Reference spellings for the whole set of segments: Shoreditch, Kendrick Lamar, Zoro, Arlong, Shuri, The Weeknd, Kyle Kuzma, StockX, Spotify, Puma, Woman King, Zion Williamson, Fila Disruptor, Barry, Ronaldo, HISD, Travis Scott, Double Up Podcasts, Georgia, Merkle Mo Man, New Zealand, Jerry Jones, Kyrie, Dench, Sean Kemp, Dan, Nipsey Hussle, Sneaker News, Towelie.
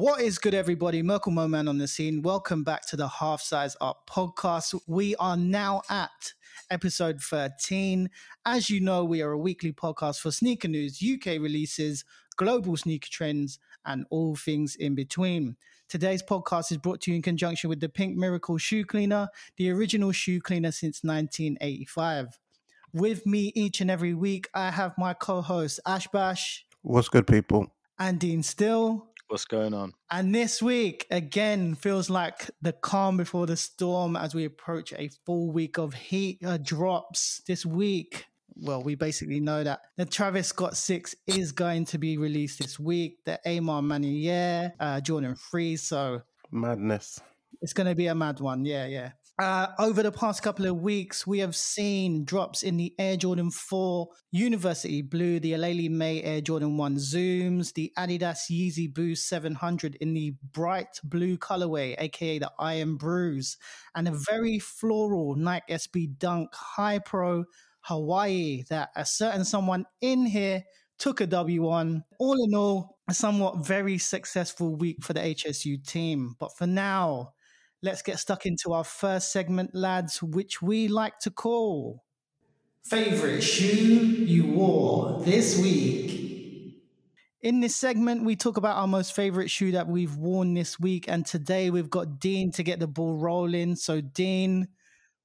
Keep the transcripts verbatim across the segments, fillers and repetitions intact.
What is good, everybody? Merkle Mo Man on the scene. Welcome back to the Half Size Up Podcast. We are now at episode thirteen. As you know, we are a weekly podcast for sneaker news, U K releases, global sneaker trends, and all things in between. Today's podcast is brought to you in conjunction with the Pink Miracle Shoe Cleaner, the original shoe cleaner since nineteen eighty-five. With me each and every week, I have my co-host, Ash Bash. What's good, people? And Dean Still. What's going on? And this week, again, feels like the calm before the storm as we approach a full week of heat uh, drops this week. Well, we basically know that the Travis Scott six is going to be released this week, the Aimé Manier, uh, Jordan three, so... Madness. It's going to be a mad one, yeah, yeah. Uh, over the past couple of weeks, we have seen drops in the Air Jordan four University Blue, the Alele May Air Jordan one Zooms, the Adidas Yeezy Boost seven hundred in the bright blue colorway, aka the Iron Bruise, and a very floral Nike S B Dunk High Pro Hawaii that a certain someone in here took a W on. All in all, a somewhat very successful week for the H S U team. But for now, let's get stuck into our first segment, lads, which we like to call Favorite Shoe You Wore This Week. In this segment, we talk about our most favorite shoe that we've worn this week. And today we've got Dean to get the ball rolling. So, Dean,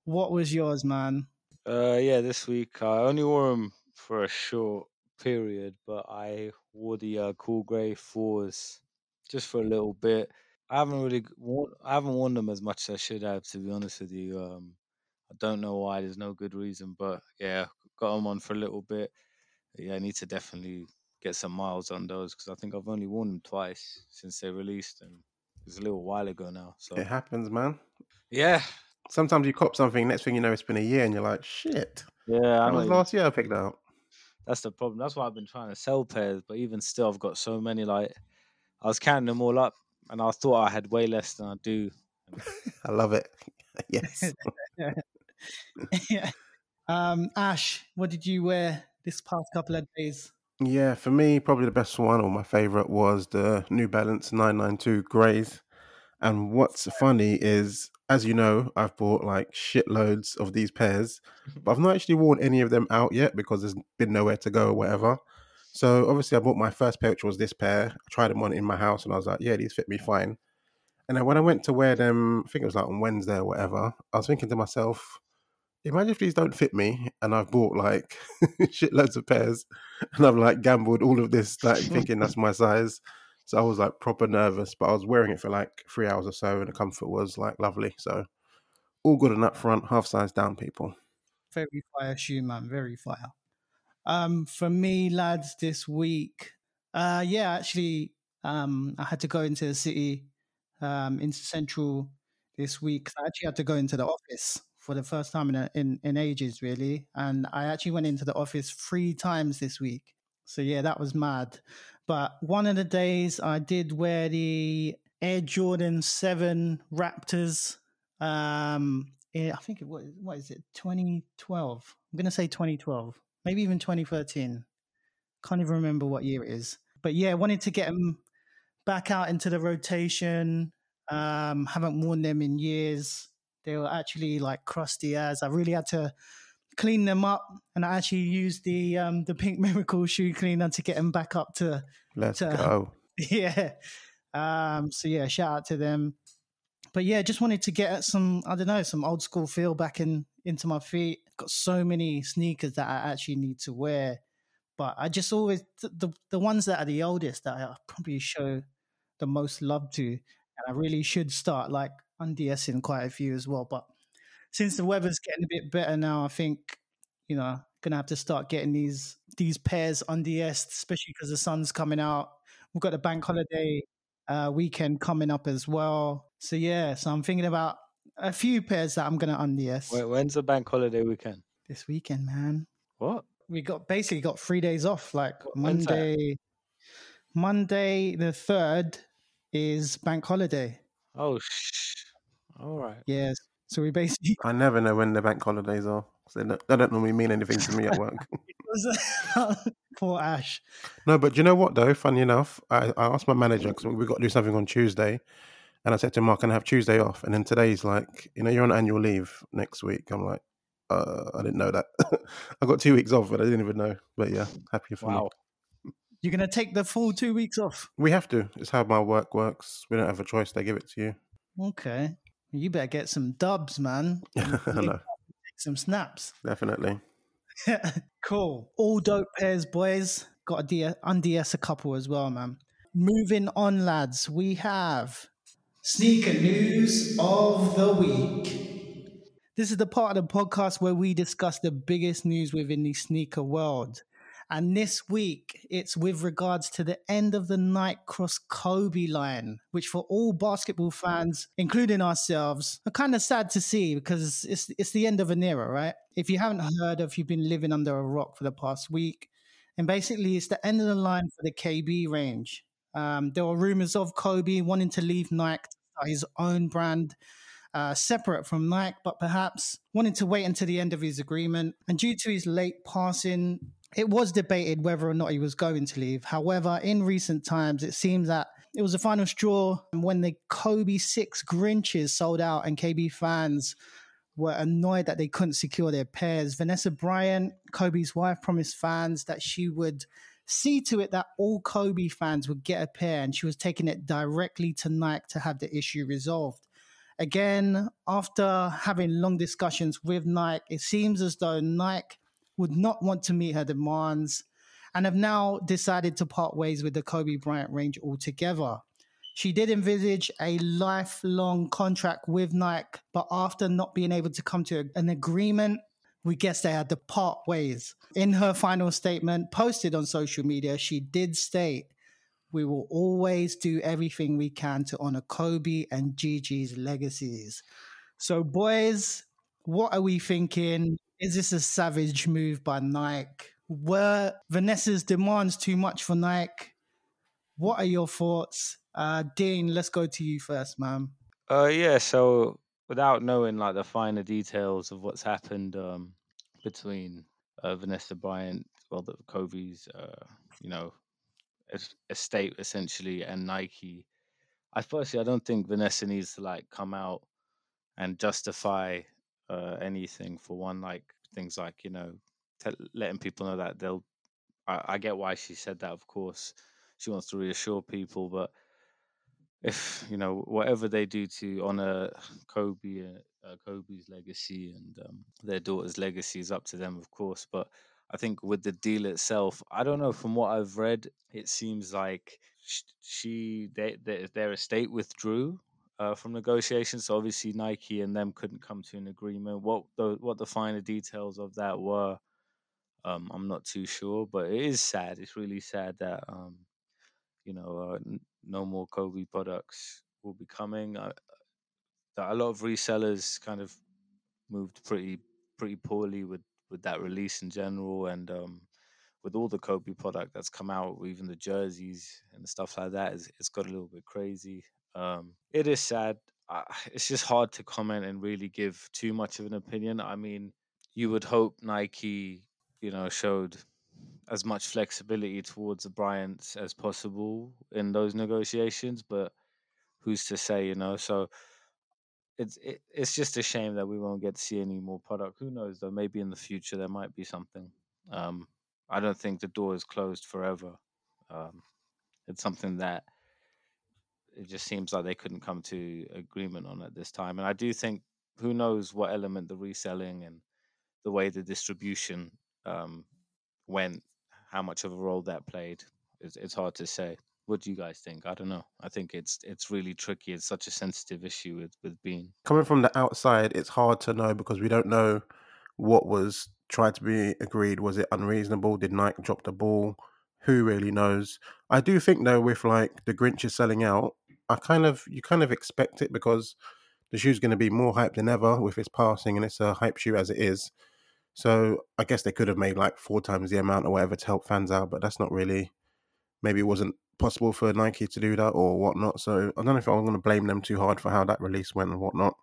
what was yours, man? Uh, yeah, this week I only wore them for a short period, but I wore the uh, Cool Grey fours just for a little bit. I haven't really worn, I haven't worn them as much as I should have, to be honest with you. Um, I don't know why. There's no good reason, but yeah, got them on for a little bit. Yeah, I need to definitely get some miles on those because I think I've only worn them twice since they released, and it was a little while ago now. So it happens, man. Yeah. Sometimes you cop something, next thing you know, it's been a year, and you're like, shit. Yeah, that was last year I picked that up. That's the problem. That's why I've been trying to sell pairs, but even still, I've got so many. Like, I was counting them all up. And I thought I had way less than I do. I love it. Yes. yeah. um, Ash, what did you wear this past couple of days? Yeah, for me, probably the best one or my favourite was the New Balance nine ninety-two Greys. And what's funny is, as you know, I've bought like shitloads of these pairs, but I've not actually worn any of them out yet because there's been nowhere to go or whatever. So obviously I bought my first pair, which was this pair. I tried them on in my house and I was like, yeah, these fit me fine. And then when I went to wear them, I think it was like on Wednesday or whatever, I was thinking to myself, imagine if these don't fit me and I've bought like shitloads of pairs and I've like gambled all of this, like thinking that's my size. So I was like proper nervous, but I was wearing it for like three hours or so and the comfort was like lovely. So all good on that front, half size down, people. Very fire shoe, man, very fire. Um, for me, lads, this week, uh, yeah, actually, um, I had to go into the city, um, into Central this week. I actually had to go into the office for the first time in, a, in in ages, really. And I actually went into the office three times this week. So yeah, that was mad. But one of the days I did wear the Air Jordan seven Raptors. Um, I think it was, what is it? twenty twelve. I'm going to say twenty twelve. Maybe even twenty thirteen. Can't even remember what year it is. But yeah, wanted to get them back out into the rotation. Um, haven't worn them in years. They were actually like crusty as. I really had to clean them up, and I actually used the um, the Pink Miracle Shoe Cleaner to get them back up to. Let's to, go. Yeah. Um, so yeah, shout out to them. But yeah, just wanted to get some, I don't know, some old school feel back in into my feet. Got so many sneakers that I actually need to wear, but I just always the the ones that are the oldest that I probably show the most love to, and I really should start like undsing quite a few as well. But since the weather's getting a bit better now, I think, you know, gonna have to start getting these these pairs undsed, especially because the sun's coming out. We've got the bank holiday uh, weekend coming up as well, so yeah. So I'm thinking about a few pairs that I'm going to unds. Wait, when's the bank holiday weekend? This weekend, man. What? We got basically got three days off. Like what, Monday, Monday the third is bank holiday. Oh, shh. All right. Yes. So we basically... I never know when the bank holidays are. They don't, they don't normally mean anything to me at work. Poor Ash. No, but do you know what though? Funny enough, I, I asked my manager because we've got to do something on Tuesday, and I said to him, Mark, can I have Tuesday off? And then today's like, you know, you're on annual leave next week. I'm like, uh, I didn't know that. I got two weeks off, but I didn't even know. But yeah, happy for wow. me. You're going to take the full two weeks off? We have to. It's how my work works. We don't have a choice. They give it to you. Okay. You better get some dubs, man. I know. Some snaps. Definitely. Cool. All dope pairs, boys. Got to un-D S a couple as well, man. Moving on, lads. We have Sneaker News of the Week. This is the part of the podcast where we discuss the biggest news within the sneaker world. And this week, it's with regards to the end of the Nike Cross Kobe line, which for all basketball fans, including ourselves, are kind of sad to see because it's it's the end of an era, right? If you haven't heard of, you've been living under a rock for the past week. And basically, it's the end of the line for the K B range. Um, there were rumors of Kobe wanting to leave Nike to start his own brand, Uh, separate from Nike, but perhaps wanting to wait until the end of his agreement. And due to his late passing, it was debated whether or not he was going to leave. However, in recent times, it seems that it was the final straw when the Kobe six Grinches sold out and K B fans were annoyed that they couldn't secure their pairs. Vanessa Bryant, Kobe's wife, promised fans that she would see to it that all Kobe fans would get a pair, and she was taking it directly to Nike to have the issue resolved. Again, after having long discussions with Nike, it seems as though Nike would not want to meet her demands and have now decided to part ways with the Kobe Bryant range altogether. She did envisage a lifelong contract with Nike, but after not being able to come to an agreement, we guess they had to part ways. In her final statement posted on social media, she did state, "We will always do everything we can to honor Kobe and Gigi's legacies." So, boys, what are we thinking? Is this a savage move by Nike? Were Vanessa's demands too much for Nike? What are your thoughts? Uh, Dean, let's go to you first, man. Uh, yeah, so without knowing like the finer details of what's happened um, between uh, Vanessa Bryant, well, the Kobe's, uh, you know, estate essentially, and Nike, I firstly I don't think Vanessa needs to like come out and justify uh, anything. For one, like things like, you know, te- letting people know that they'll I-, I get why she said that. Of course she wants to reassure people, but if, you know, whatever they do to honor Kobe uh, uh, Kobe's legacy and um, their daughter's legacy is up to them, of course. But I think with the deal itself, I don't know, from what I've read, it seems like she, they, they, their estate withdrew uh, from negotiations. So obviously Nike and them couldn't come to an agreement. What the, what the finer details of that were, um, I'm not too sure, but it is sad. It's really sad that, um, you know, uh, n- no more Kobe products will be coming. Uh, a lot of resellers kind of moved pretty, pretty poorly with, with that release in general, and um, with all the Kobe product that's come out, even the jerseys and stuff like that, it's, it's got a little bit crazy. Um, it is sad. I, it's just hard to comment and really give too much of an opinion. I mean, you would hope Nike, you know, showed as much flexibility towards the Bryants as possible in those negotiations, but who's to say, you know? So It's it, it's just a shame that we won't get to see any more product. Who knows, though? Maybe in the future there might be something. Um, I don't think the door is closed forever. Um, it's something that it just seems like they couldn't come to agreement on at this time. And I do think, who knows what element the reselling and the way the distribution um, went, how much of a role that played. It's, it's hard to say. What do you guys think? I don't know. I think it's it's really tricky. It's such a sensitive issue with, with Bean. Coming from the outside, it's hard to know because we don't know what was tried to be agreed. Was it unreasonable? Did Nike drop the ball? Who really knows? I do think, though, with like the Grinch is selling out, I kind of you kind of expect it because the shoe's going to be more hyped than ever with its passing, and it's a hype shoe as it is. So I guess they could have made like four times the amount or whatever to help fans out, but that's not really, maybe it wasn't possible for Nike to do that or whatnot. So I don't know if I'm going to blame them too hard for how that release went and whatnot.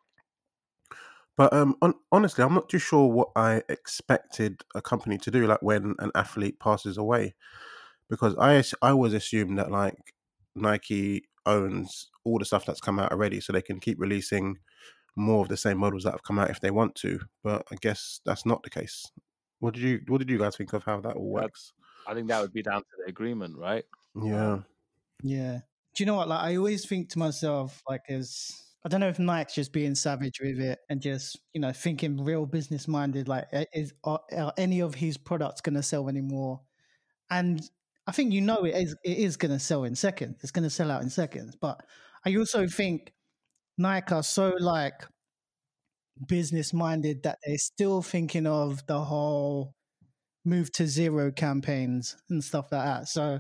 But um, on, honestly, I'm not too sure what I expected a company to do, like when an athlete passes away, because I I always assumed that like Nike owns all the stuff that's come out already, so they can keep releasing more of the same models that have come out if they want to. But I guess that's not the case. What did you What did you guys think of how that all works? I think that would be down to the agreement, right? Yeah. Yeah. Do you know what? Like, I always think to myself, like, as I don't know if Nike's just being savage with it and just, you know, thinking real business minded, like, is are, are any of his products going to sell anymore? And I think, you know, it is, it is going to sell in seconds. It's going to sell out in seconds. But I also think Nike are so, like, business minded that they're still thinking of the whole move to zero campaigns and stuff like that. So,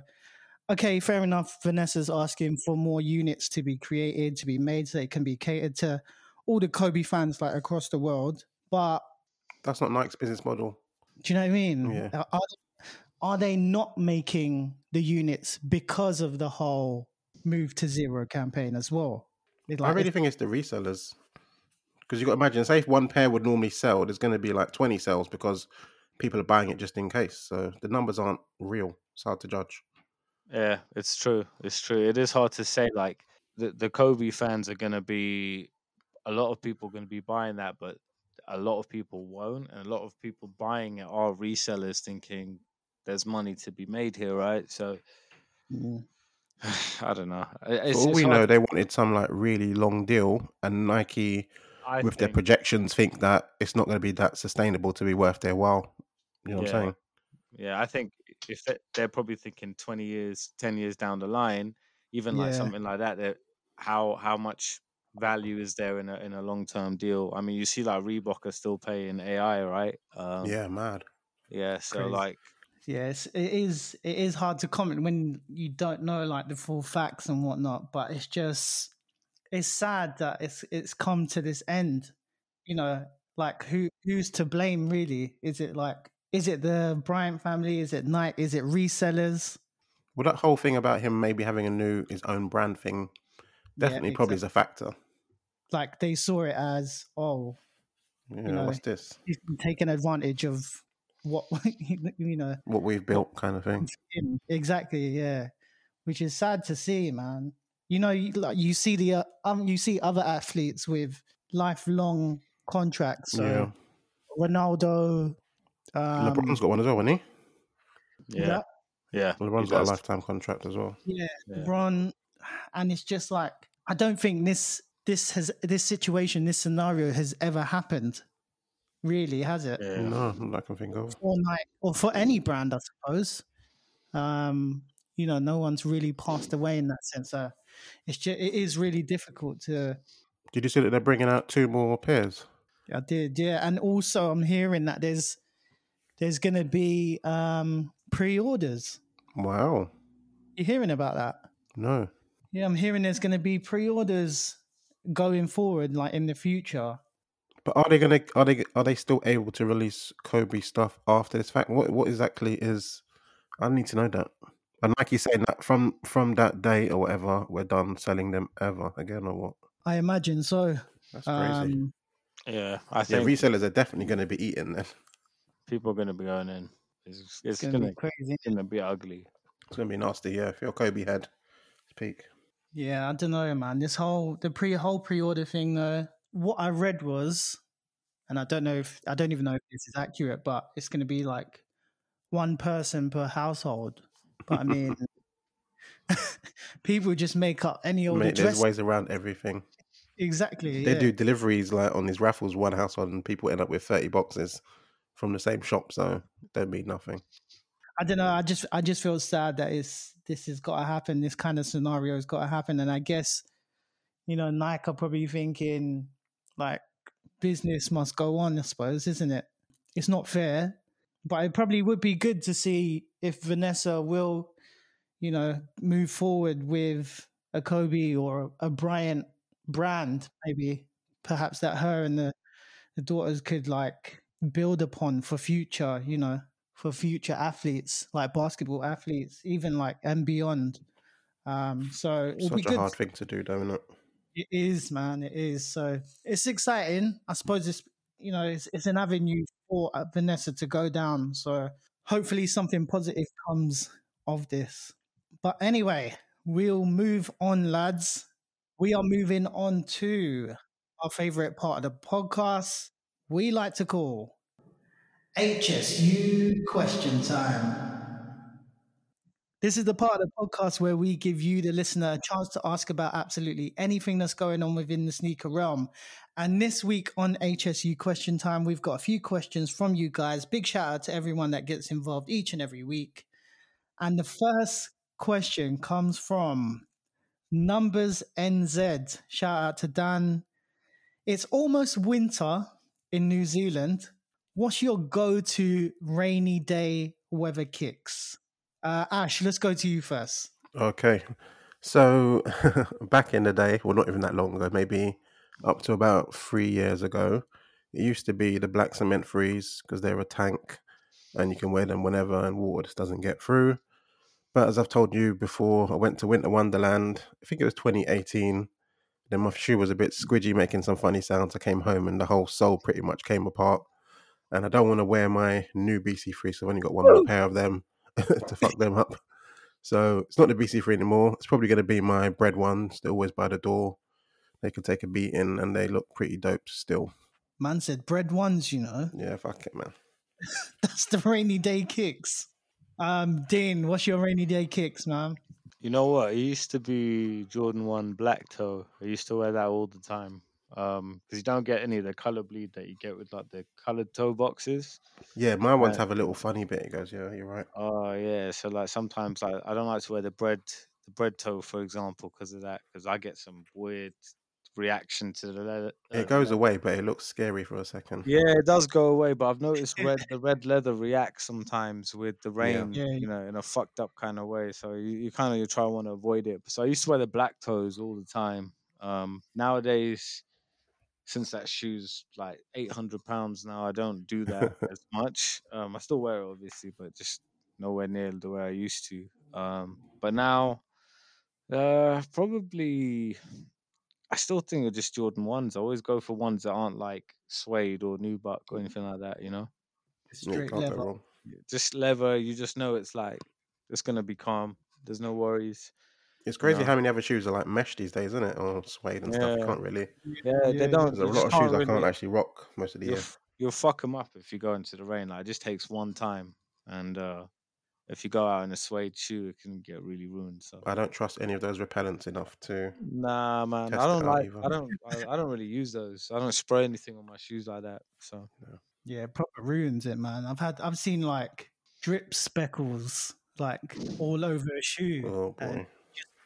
okay, fair enough. Vanessa's asking for more units to be created, to be made, so it can be catered to all the Kobe fans like across the world. But that's not Nike's business model. Do you know what I mean? Yeah. Are, are they not making the units because of the whole move to zero campaign as well? Like, I really think it's the resellers. Because you've got to imagine, say if one pair would normally sell, there's going to be like twenty sales because people are buying it just in case. So the numbers aren't real. It's hard to judge. Yeah, it's true. It's true. It is hard to say. Like, the, the Kobe fans are going to be, a lot of people are going to be buying that, but a lot of people won't. And a lot of people buying it are resellers thinking there's money to be made here, right? So, yeah. I don't know. It's, all it's we hard. know, they wanted some like really long deal, and Nike, I with think... their projections, think that it's not going to be that sustainable to be worth their while. You know yeah. what I'm saying? Yeah, I think if they, they're probably thinking twenty years, ten years down the line, even like yeah. something like that. How how much value is there in a in a long term deal? I mean, you see, like Reebok are still paying A I, right? Um, yeah, mad. Yeah, so Crazy. like, yes, it is. It is hard to comment when you don't know like the full facts and whatnot. But it's just, it's sad that it's it's come to this end. You know, like who who's to blame really? Is it like? Is it the Bryant family? Is it Nike? Is it resellers? Well, that whole thing about him maybe having a new, his own brand thing, definitely yeah, exactly. probably is a factor. Like they saw it as, oh, yeah, you know, what's this? He's taking advantage of what, you know, what we've built kind of thing. Exactly. Yeah. Which is sad to see, man. You know, you, like you see the, uh, um, you see other athletes with lifelong contracts. So yeah. Ronaldo, Um, LeBron's got one as well, hasn't he? Yeah. Yeah. LeBron's got a lifetime contract as well. Yeah, yeah. LeBron. And it's just like, I don't think this this has this situation, this scenario has ever happened. Really, has it? Yeah. No, not I can think of. Or, like, or for any brand, I suppose. Um, you know, no one's really passed away in that sense. Uh, it's just, it is really difficult to... Did you see that they're bringing out two more pairs? I did, yeah. And also I'm hearing that there's There's going to be um, pre-orders. Wow. You hearing about that? No. Yeah, I'm hearing there's going to be pre-orders going forward, like in the future. But are they going to? Are they? Are they still able to release Kobe stuff after this fact? What? What exactly is? I need to know that. And Nike saying that from from that day or whatever, we're done selling them ever again or what? I imagine so. That's crazy. Um, yeah, I think yeah, resellers are definitely going to be eating then. People are going to be going in. It's, it's, it's going to be crazy. It's going to be ugly. It's going to be nasty, yeah. If your Kobe head, it's peak. Yeah, I don't know, man. This whole the pre whole pre-order thing, though. What I read was, and I don't know if I don't even know if this is accurate, but it's going to be like one person per household. But I mean, people just make up any old address. There's ways around everything. Exactly. They yeah. do deliveries like on these raffles, one household, and people end up with thirty boxes. From the same shop, so don't mean nothing. I don't know. I just, I just feel sad that it's this has got to happen. This kind of scenario has got to happen, and I guess, you know, Nike are probably thinking like business must go on. I suppose, isn't it? It's not fair, but it probably would be good to see if Vanessa will, you know, move forward with a Kobe or a Bryant brand. Maybe, perhaps that her and the, the daughters could like. Build upon for future, you know, for future athletes, like basketball athletes, even like and beyond. Um, so it'll be good. Such a hard thing to do, though, isn't it? It is, man. It is. So it's exciting. I suppose it's, you know, it's, it's an avenue for uh, Vanessa to go down. So hopefully something positive comes of this. But anyway, we'll move on, lads. We are moving on to our favorite part of the podcast. We like to call H S U question time. This is the part of the podcast where we give you, the listener, a chance to ask about absolutely anything that's going on within the sneaker realm. And this week on H S U Question Time, we've got a few questions from you guys. Big shout out to everyone that gets involved each and every week. And the first question comes from Numbers N Z. Shout out to Dan. It's almost winter in New Zealand. What's your go-to rainy day weather kicks? Uh, Ash, let's go to you first. Okay. So back in the day, well, not even that long ago, maybe up to about three years ago, it used to be the black cement threes because they're a tank and you can wear them whenever and water just doesn't get through. But as I've told you before, I went to Winter Wonderland. I think it was twenty eighteen. Then my shoe was a bit squidgy, making some funny sounds. I came home and the whole sole pretty much came apart. And I don't want to wear my new B C three, so I've only got one more pair of them. to fuck them up. So it's not the B C three anymore. It's probably going to be my bread ones. They're always by the door. They can take a beating and they look pretty dope still. Man said bread ones, you know. Yeah, fuck it, man. That's the rainy day kicks. Um, Dean, what's your rainy day kicks, man? You know what? It used to be Jordan one black toe. I used to wear that all the time. Um, because you don't get any of the color bleed that you get with like the colored toe boxes. Yeah, my ones uh, have a little funny bit. It goes, yeah, you're right. Oh yeah, so like sometimes like I don't like to wear the bread, the bread toe, for example, because of that. Because I get some weird reaction to the leather. Uh, it goes away, but it looks scary for a second. Yeah, it does go away, but I've noticed red, the red leather reacts sometimes with the rain, yeah. you know, in a fucked up kind of way. So you, you kind of you try to want to avoid it. So I used to wear the black toes all the time. Um, nowadays. Since that shoe's like eight hundred pounds now, I don't do that as much. Um, I still wear it, obviously, but just nowhere near the way I used to. Um, but now, uh, probably, I still think of just Jordan ones. I always go for ones that aren't like suede or nubuck or anything like that, you know? Straight leather. Just leather. You just know it's like, it's going to be calm. There's no worries. It's crazy no. how many other shoes are like mesh these days, isn't it? Or suede and yeah. stuff. You can't really. Yeah, they don't. There's a lot of shoes really... I can't actually rock most of the you'll, year. You'll fuck them up if you go into the rain. Like, it just takes one time. And uh, if you go out in a suede shoe, it can get really ruined. So I don't trust any of those repellents enough to. Nah, man. I don't like. Either. I don't. I, I don't really use those. I don't spray anything on my shoes like that. So. Yeah, yeah it probably ruins it, man. I've had. I've seen like drip speckles like all over a shoe. Oh boy. And...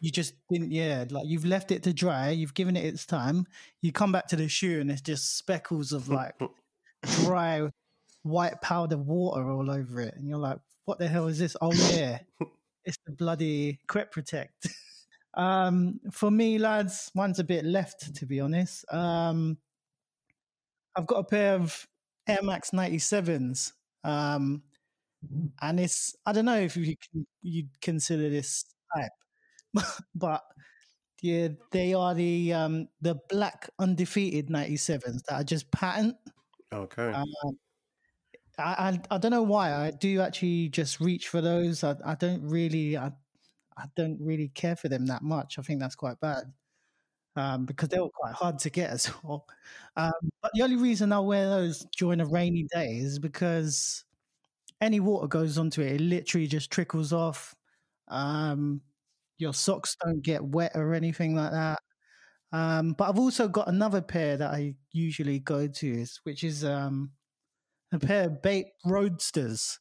You just didn't, yeah, like you've left it to dry, you've given it its time, you come back to the shoe and it's just speckles of like dry white powder water all over it. And you're like, what the hell is this? Oh yeah, it's the bloody Crep Protect. um, for me, lads, mine's a bit left, to be honest. Um, I've got a pair of Air Max ninety-sevens. Um, and it's, I don't know if you can, you'd consider this type. But yeah, they are the um, the black undefeated ninety-sevens that are just patent. Okay. Um, I, I I don't know why I do actually just reach for those. I, I don't really I I don't really care for them that much. I think that's quite bad um, because they were quite hard to get as well. Um, but the only reason I wear those during a rainy day is because any water goes onto it, it literally just trickles off. Um, Your socks don't get wet or anything like that. Um, but I've also got another pair that I usually go to, which is um, a pair of Bape Roadsters,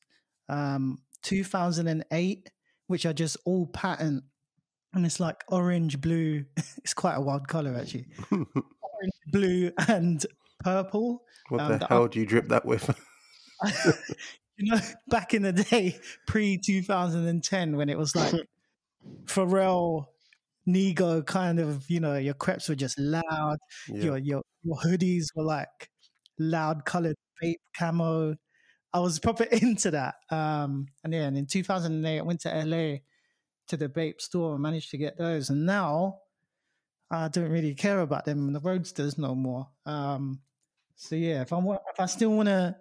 um, two thousand eight, which are just all patent. And it's like orange, blue. It's quite a wild color, actually. Orange, blue, and purple. What um, the hell I- do you drip that with? You know, back in the day, pre-two thousand ten, when it was like... Pharrell, Nego kind of, you know, your creps were just loud. Yeah. Your, your your hoodies were like loud coloured vape camo. I was proper into that. Um, and yeah, and in two thousand eight, I went to L A to the vape store and managed to get those. And now I don't really care about them. The roadsters no more. Um, so yeah, if I want, if I still want to,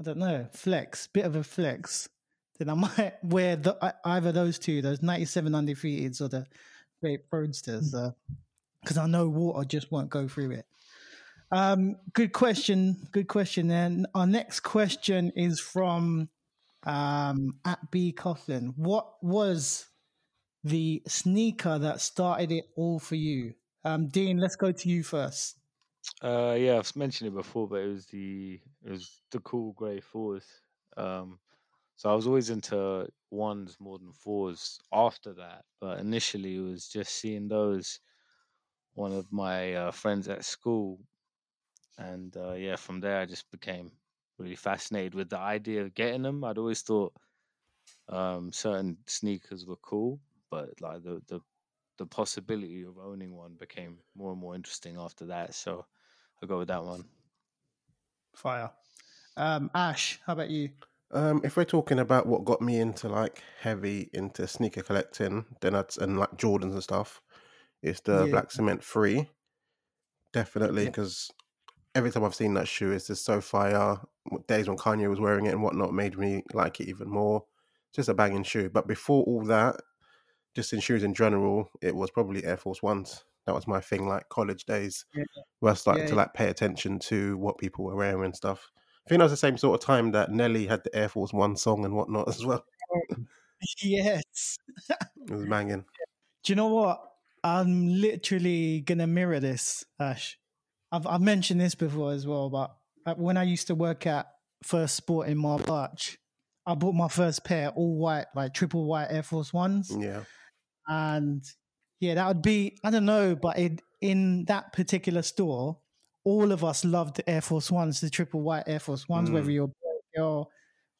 I don't know, flex, bit of a flex, then I might wear the, either those two, those ninety-seven ninety-three or the Vape Roadsters, because uh, I know water just won't go through it. Um, good question. Good question. And our next question is from um, at B Coughlin. What was the sneaker that started it all for you? Um, Dean, let's go to you first. Uh, yeah, I've mentioned it before, but it was the it was the cool grey fours. Um, so I was always into ones more than fours after that, but initially it was just seeing those. One of my uh, friends at school, and uh, yeah, from there I just became really fascinated with the idea of getting them. I'd always thought um, certain sneakers were cool, but like the the the possibility of owning one became more and more interesting after that. So I'll go with that one. Fire. Um, Ash, how about you? Um, if we're talking about what got me into like heavy into sneaker collecting, then that's and like Jordans and stuff. It's the yeah. Black Cement three. Definitely, because yeah. every time I've seen that shoe, it's just so fire. Days when Kanye was wearing it and whatnot made me like it even more. Just a banging shoe. But before all that, just in shoes in general, it was probably Air Force Ones. That was my thing, like college days, yeah. where I started yeah, to like pay attention to what people were wearing and stuff. I think that was the same sort of time that Nelly had the Air Force One song and whatnot as well. Yes. It was banging. Do you know what? I'm literally going to mirror this, Ash. I've, I've mentioned this before as well, but when I used to work at First Sport in Marble Arch, I bought my first pair, all white, like triple white Air Force Ones. Yeah. And yeah, that would be, I don't know, but it, in that particular store, all of us loved Air Force Ones, the triple white Air Force Ones, mm. whether you're or,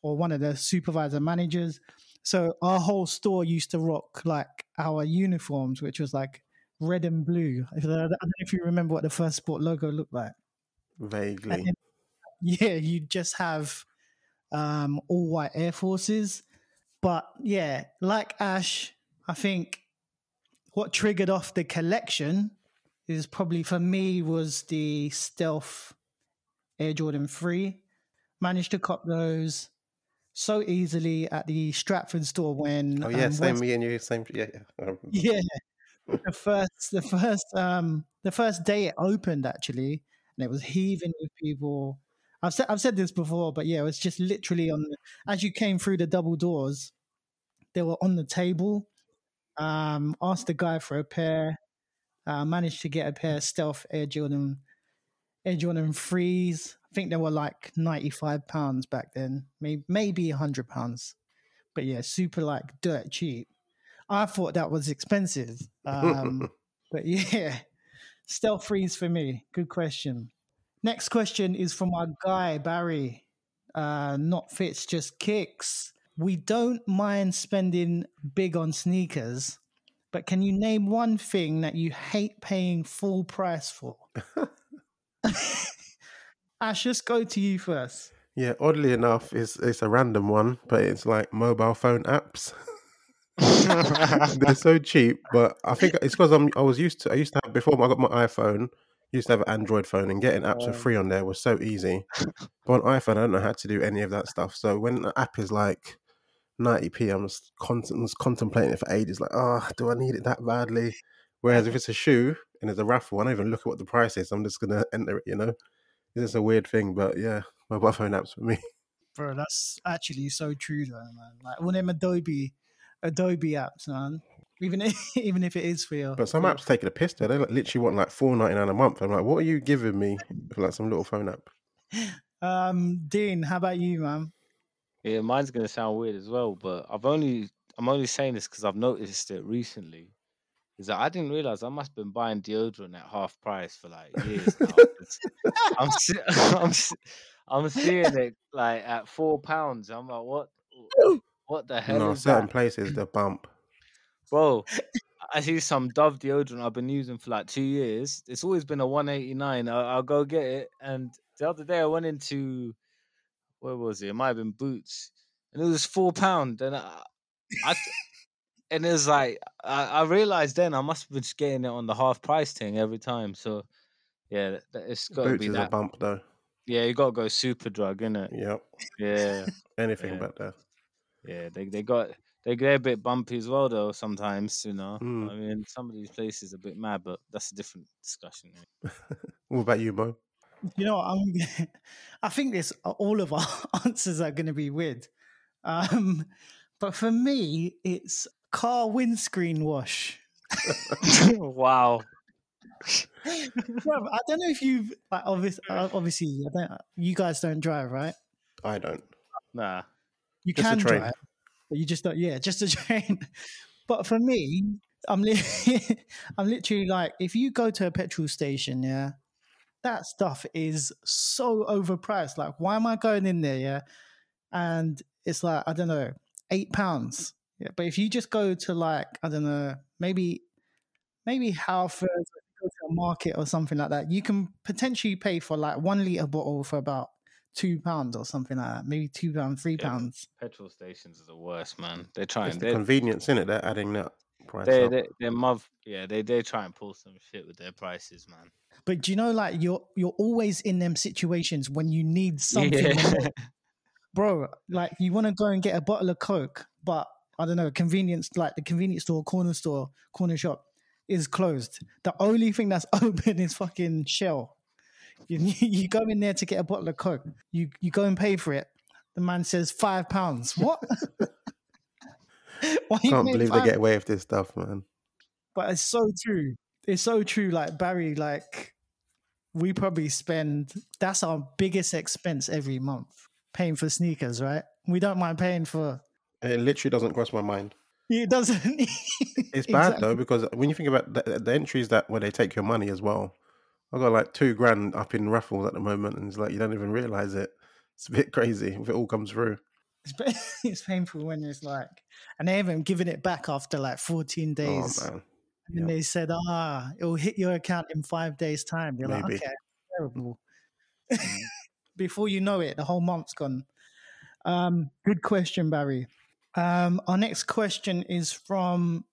or one of the supervisor managers. So our whole store used to rock like our uniforms, which was like red and blue. I don't know if you remember what the First Sport logo looked like. Vaguely. Then, yeah, you just have um, all white Air Forces. But yeah, like Ash, I think what triggered off the collection is probably for me was the Stealth Air Jordan three. Managed to cop those so easily at the Stratford store when... Oh, yeah, um, same, West... me and you, same... Yeah, yeah. yeah. The first, the first, um, the first day it opened, actually, and it was heaving with people. I've said, I've said this before, but yeah, it was just literally on... The, as you came through the double doors, they were on the table, um, asked the guy for a pair, uh, managed to get a pair of Stealth Air Jordan, Air Jordan threes. I think they were like ninety-five pounds back then, maybe maybe one hundred pounds. But yeah, super like dirt cheap. I thought that was expensive. Um, but yeah, Stealth threes for me. Good question. Next question is from our guy, Barry. Uh, not fits, just kicks. We don't mind spending big on sneakers, but can you name one thing that you hate paying full price for? Ash, just go to you first. Yeah, oddly enough, it's it's a random one, but it's like mobile phone apps. They're so cheap, but I think it's because I'm I was used to I used to have before I got my iPhone. Used to have an Android phone, and getting apps for free on there was so easy. But on iPhone, I don't know how to do any of that stuff. So when an app is like ninety p, I'm just constant, was contemplating it for ages. Like, ah, oh, do I need it that badly? Whereas if it's a shoe and it's a raffle, I don't even look at what the price is. I'm just gonna enter it, you know. It's a weird thing, but yeah, mobile phone apps for me. Bro, that's actually so true though, man. Like all them Adobe, Adobe apps, man. Even if, even if it is for you. But some apps taking a piss there. They like, literally want like four ninety nine a month. I'm like, what are you giving me for like some little phone app? Um, Dean, how about you, man? Yeah, mine's gonna sound weird as well, but I've only I'm only saying this because I've noticed it recently. Is that I didn't realize I must have been buying deodorant at half price for like years now. I'm, I'm, I'm seeing it like at four pounds. I'm like, what? What the hell? No, is certain that? Places the bump. Bro, I see some Dove deodorant I've been using for like two years. It's always been a one eighty-nine. I'll, I'll go get it. And the other day I went into where was it? It might have been Boots, and it was four pound. And I. I and it's like I, I realized then I must have been just getting it on the half price thing every time. So yeah, it's got to be that. Boots is a bump though. Yeah, you got to go super drug, innit? Yep. Yeah. Anything yeah. but that. Yeah, they they got they they're a bit bumpy as well though sometimes, you know. Mm. I mean, some of these places are a bit mad, but that's a different discussion. What about you, Mo? You know, I'm, I think this all of our answers are going to be weird. Um, but for me, it's car windscreen wash. Wow. Bro, I don't know if you've like, obviously, obviously I don't, you guys don't drive, right? I don't. Nah. You just can a train. Drive, but you just don't. Yeah, just a train. But for me, I'm li- I'm literally like, if you go to a petrol station, yeah, that stuff is so overpriced. Like, why am I going in there? Yeah, and it's like I don't know, eight pounds. Yeah, but if you just go to like I don't know, maybe maybe Halfords, go to a market or something like that, you can potentially pay for like one liter bottle for about two pounds or something like that. Maybe two pounds, three yeah, pounds. Petrol stations are the worst, man. They're trying. It's the they're, convenience, innit? They're adding that price. They they they're muv. Yeah, they they try and pull some shit with their prices, man. But do you know, like, you're you're always in them situations when you need something. Yeah. Bro, like, you want to go and get a bottle of Coke, but, I don't know, convenience, like, the convenience store, corner store, corner shop is closed. The only thing that's open is fucking Shell. You, you go in there to get a bottle of Coke. You you go and pay for it. The man says five pounds. What? I can't believe five? They get away with this stuff, man. But it's so true. It's so true. Like, Barry, like, we probably spend, that's our biggest expense every month, paying for sneakers, right? We don't mind paying for... It literally doesn't cross my mind. It doesn't. It's bad, exactly. Though, because when you think about the, the entries that where they take your money as well, I've got like two grand up in raffles at the moment, and it's like, you don't even realise it. It's a bit crazy if it all comes through. It's, it's painful when it's like... And they haven't given it back after like fourteen days. Oh, man. And yeah. They said, ah, it'll hit your account in five days' time. You're Maybe. like, okay, terrible. Before you know it, the whole month's gone. Um, good question, Barry. Um, our next question is from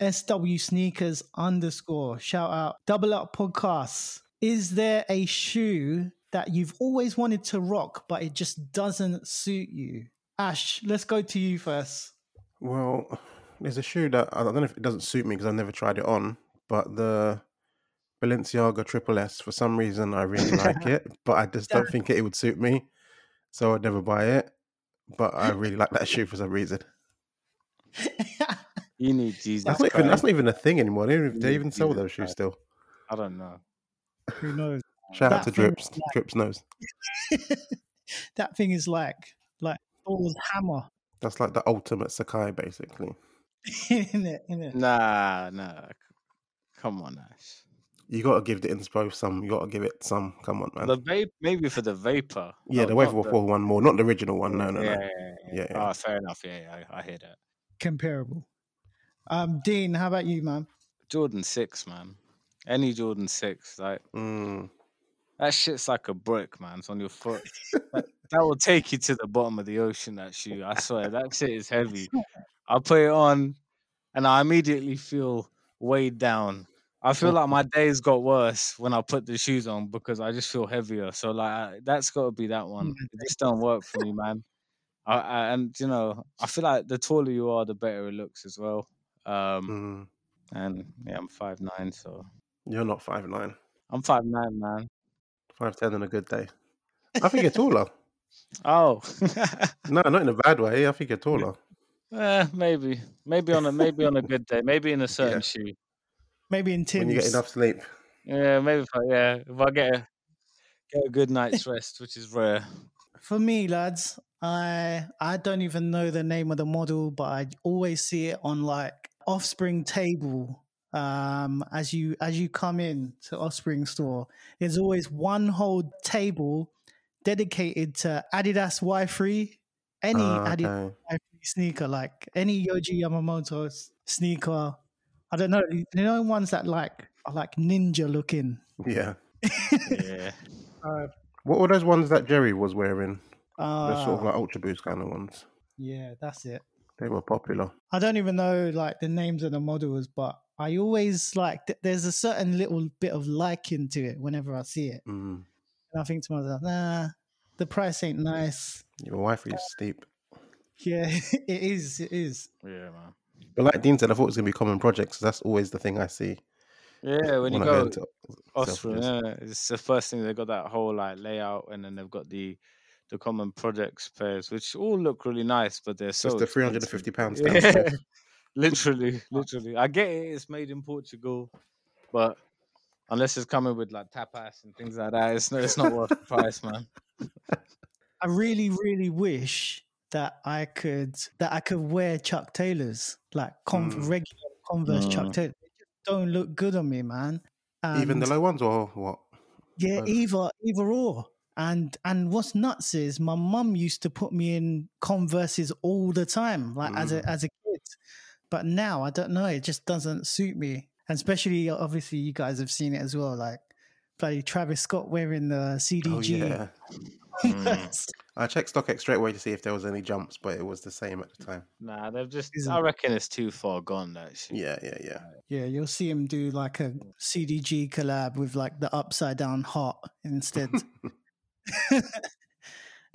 S W Sneakers underscore. Shout out, Double Up Podcasts. Is there a shoe that you've always wanted to rock, but it just doesn't suit you? Ash, let's go to you first. Well... There's a shoe that, I don't know if it doesn't suit me because I've never tried it on, but the Balenciaga Triple S, for some reason, I really like it, but I just don't think it would suit me, so I'd never buy it, but I really like that shoe for some reason. You need Jesus that's not, even, that's not even a thing anymore. They, they even sell those shoes still. I don't know. Who knows? Shout that out to Drips. Like, Drips knows. That thing is like, like Thor's hammer. That's like the ultimate Sakai, basically. in it, in it. Nah, nah. Come on, Ash. You got to give the inspo some. You got to give it some. Come on, man. The vape, maybe for the vapor. Yeah, no, the vapor the... one more, not the original one. No, no, yeah, no. Yeah, yeah. yeah, yeah. Oh, fair enough. Yeah, yeah, I hear that. Comparable. Um, Dean, how about you, man? Jordan six, man. Any Jordan six, like mm. that shit's like a brick, man. It's on your foot. that, that will take you to the bottom of the ocean. That shoe, I swear, that shit is heavy. I put it on and I immediately feel weighed down. I feel like my days got worse when I put the shoes on because I just feel heavier. So, like, I, that's got to be that one. It just don't work for me, man. I, I, and, you know, I feel like the taller you are, the better it looks as well. Um, mm. And, yeah, I'm five nine, so. You're not five nine. I'm five nine, man. five ten on a good day. I think you're taller. Oh. No, not in a bad way. I think you're taller. Uh, maybe, maybe on a maybe on a good day, maybe in a certain yeah. shoe, maybe in Tim's. When you get enough sleep. Yeah, maybe. If I, yeah, if I get a get a good night's rest, which is rare. For me, lads, I I don't even know the name of the model, but I always see it on like Offspring table. Um, as you as you come in to Offspring store, there's always one whole table dedicated to Adidas Y three, any oh, okay. Adidas Y three. Sneaker, like any Yoji Yamamoto sneaker. I don't know, you know, ones that like are like ninja looking. Yeah. yeah. Uh, what were those ones that Jerry was wearing? Uh, the sort of like Ultra Boost kind of ones. Yeah, that's it. They were popular. I don't even know like the names of the models, but I always like, th- there's a certain little bit of liking to it whenever I see it. Mm. And I think to myself, nah, the price ain't nice. Your wife is steep. Yeah, it is. It is. Yeah, man. But like Dean said, I thought it was going to be Common Projects. That's always the thing I see. Yeah, when, when you I go to Offspring, yeah, it's the first thing. They've got that whole like layout, and then they've got the the Common Projects pairs, which all look really nice, but they're so... Just the three hundred fifty pounds. Yeah. literally, literally. I get it. It's made in Portugal, but unless it's coming with like tapas and things like that, it's, no, it's not worth the price, man. I really, really wish... that I could that I could wear Chuck Taylors, like con- mm. regular Converse mm. Chuck Taylors. They just don't look good on me, man. And even the low ones or what? Yeah, Both. either either or. And and what's nuts is my mum used to put me in Converses all the time, like mm. as a as a kid. But now I don't know, it just doesn't suit me. And especially obviously you guys have seen it as well, like bloody Travis Scott wearing the C D G. Oh, yeah. mm. I checked StockX straight away to see if there was any jumps, but it was the same at the time. Nah, they've just... Isn't I reckon it? It's too far gone, actually. Yeah, yeah, yeah. Yeah, you'll see him do like a C D G collab with like the upside-down heart instead.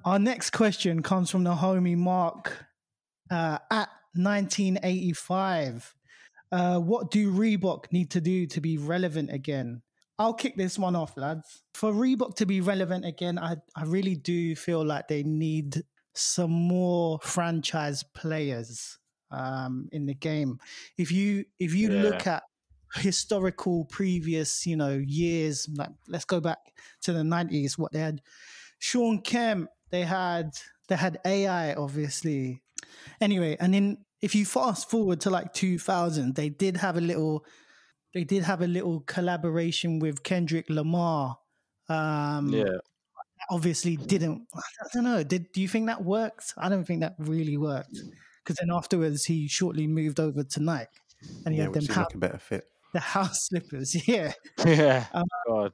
Our next question comes from the homie Mark uh, at nineteen eighty-five. Uh, what do Reebok need to do to be relevant again? I'll kick this one off, lads. For Reebok to be relevant again, I, I really do feel like they need some more franchise players um, in the game. If you if you yeah. look at historical previous, you know, years, like let's go back to the nineties, what they had. Sean Kemp, they had they had A I, obviously. Anyway, and then if you fast forward to like two thousand, they did have a little... They did have a little collaboration with Kendrick Lamar. Um, yeah. Obviously didn't. I don't know. Did do you think that worked? I don't think that really worked. Because then afterwards, he shortly moved over to Nike. And he yeah, had them house, like a better fit. The house slippers. Yeah. Yeah. Um, God.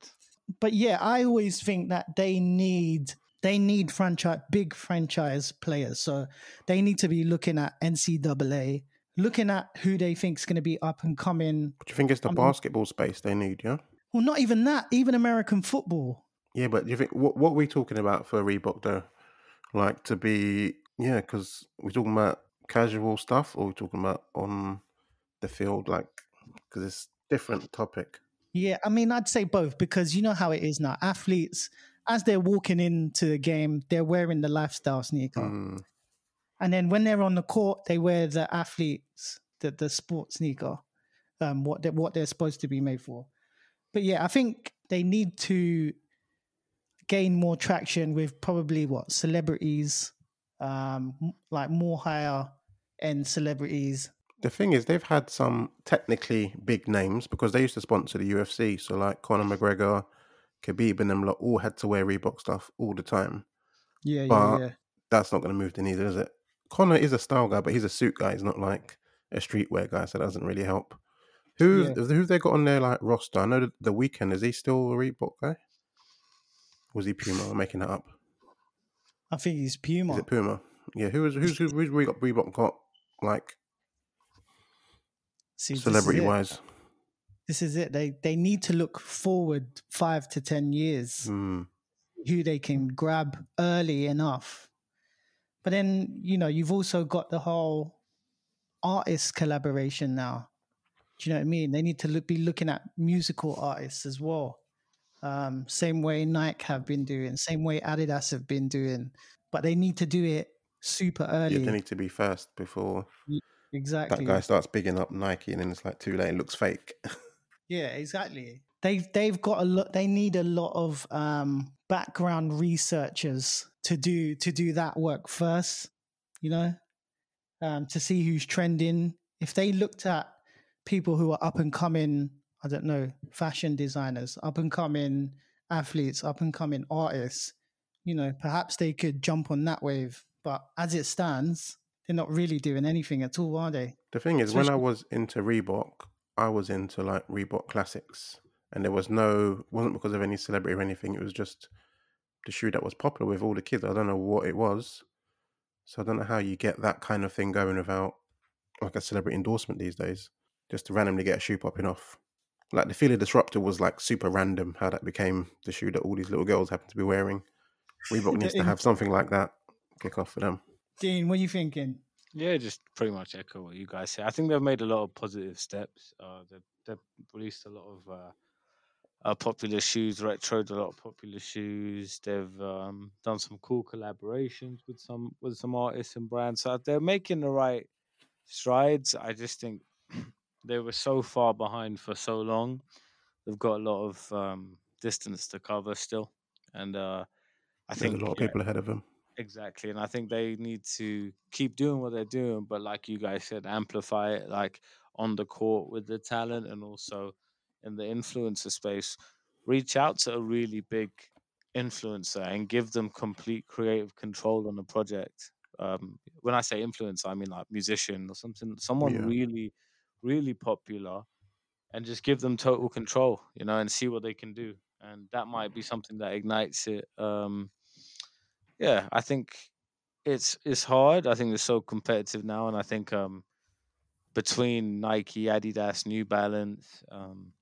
But yeah, I always think that they need they need franchise big franchise players. So they need to be looking at N C double A. Looking at who they think is going to be up and coming. Do you think it's the um, basketball space they need, yeah? Well, not even that. Even American football. Yeah, but do you think what, what are we talking about for Reebok, though? Like to be, yeah, because we're talking about casual stuff or we're talking about on the field, like, because it's a different topic. Yeah, I mean, I'd say both because you know how it is now. Athletes, as they're walking into the game, they're wearing the lifestyle sneaker. Mm. And then when they're on the court, they wear the athletes, the, the sports sneaker, um, what, they're, what they're supposed to be made for. But yeah, I think they need to gain more traction with probably what? Celebrities, um, like more higher end celebrities. The thing is, they've had some technically big names because they used to sponsor the U F C. So like Conor McGregor, Khabib and them lot all had to wear Reebok stuff all the time. Yeah, but yeah, yeah. That's not going to move the needle, is it? Connor is a style guy, but he's a suit guy. He's not like a streetwear guy, so that doesn't really help. Who yeah. who they got on their like roster? I know the, the Weeknd. Is he still a Reebok guy? Was he Puma? I'm making that up. I think he's Puma. Is it Puma? Yeah. Who is who's who's, who's Reebok, Reebok got like See, celebrity this wise? This is it. They they need to look forward five to ten years. Mm. Who they can grab early enough. But then, you know, you've also got the whole artist collaboration now. Do you know what I mean? They need to look, be looking at musical artists as well. Um, same way Nike have been doing, same way Adidas have been doing. But they need to do it super early. Yeah, they need to be first before exactly that guy starts bigging up Nike and then it's like too late, it looks fake. Yeah, exactly. They've, they've got a lot, they need a lot of um, background researchers to do to do that work first, you know, um, to see who's trending. If they looked at people who are up and coming, I don't know, fashion designers, up and coming athletes, up and coming artists, you know, perhaps they could jump on that wave. But as it stands, they're not really doing anything at all, are they? The thing is, when I was into Reebok, I was into like Reebok classics. And there was no, wasn't because of any celebrity or anything. It was just the shoe that was popular with all the kids. I don't know what it was, So I don't know how you get that kind of thing going without like a celebrity endorsement these days, just to randomly get a shoe popping off. Like the Fila Disruptor was like super random, how that became the shoe that all these little girls happen to be wearing. Reebok needs to have something like that kick off for them. Dean, what are you thinking? Yeah, just pretty much echo what you guys said. I think they've made a lot of positive steps. Uh, they've, they've released a lot of uh, uh, popular shoes, retroed a lot of popular shoes. They've um, done some cool collaborations with some with some artists and brands. So they're making the right strides. I just think they were so far behind for so long. They've got a lot of um, distance to cover still, and uh, I There's think a lot of people yeah, ahead of them. Exactly, and I think they need to keep doing what they're doing, but like you guys said, amplify it, like on the court with the talent, and also in the influencer space, reach out to a really big influencer and give them complete creative control on the project. Um, when I say influencer, I mean like musician or something, someone yeah. really, really popular, and just give them total control, you know, and see what they can do, and that might be something that ignites it. Um, Yeah, I think it's it's hard. I think it's so competitive now, and I think um, between Nike, Adidas, New Balance, um,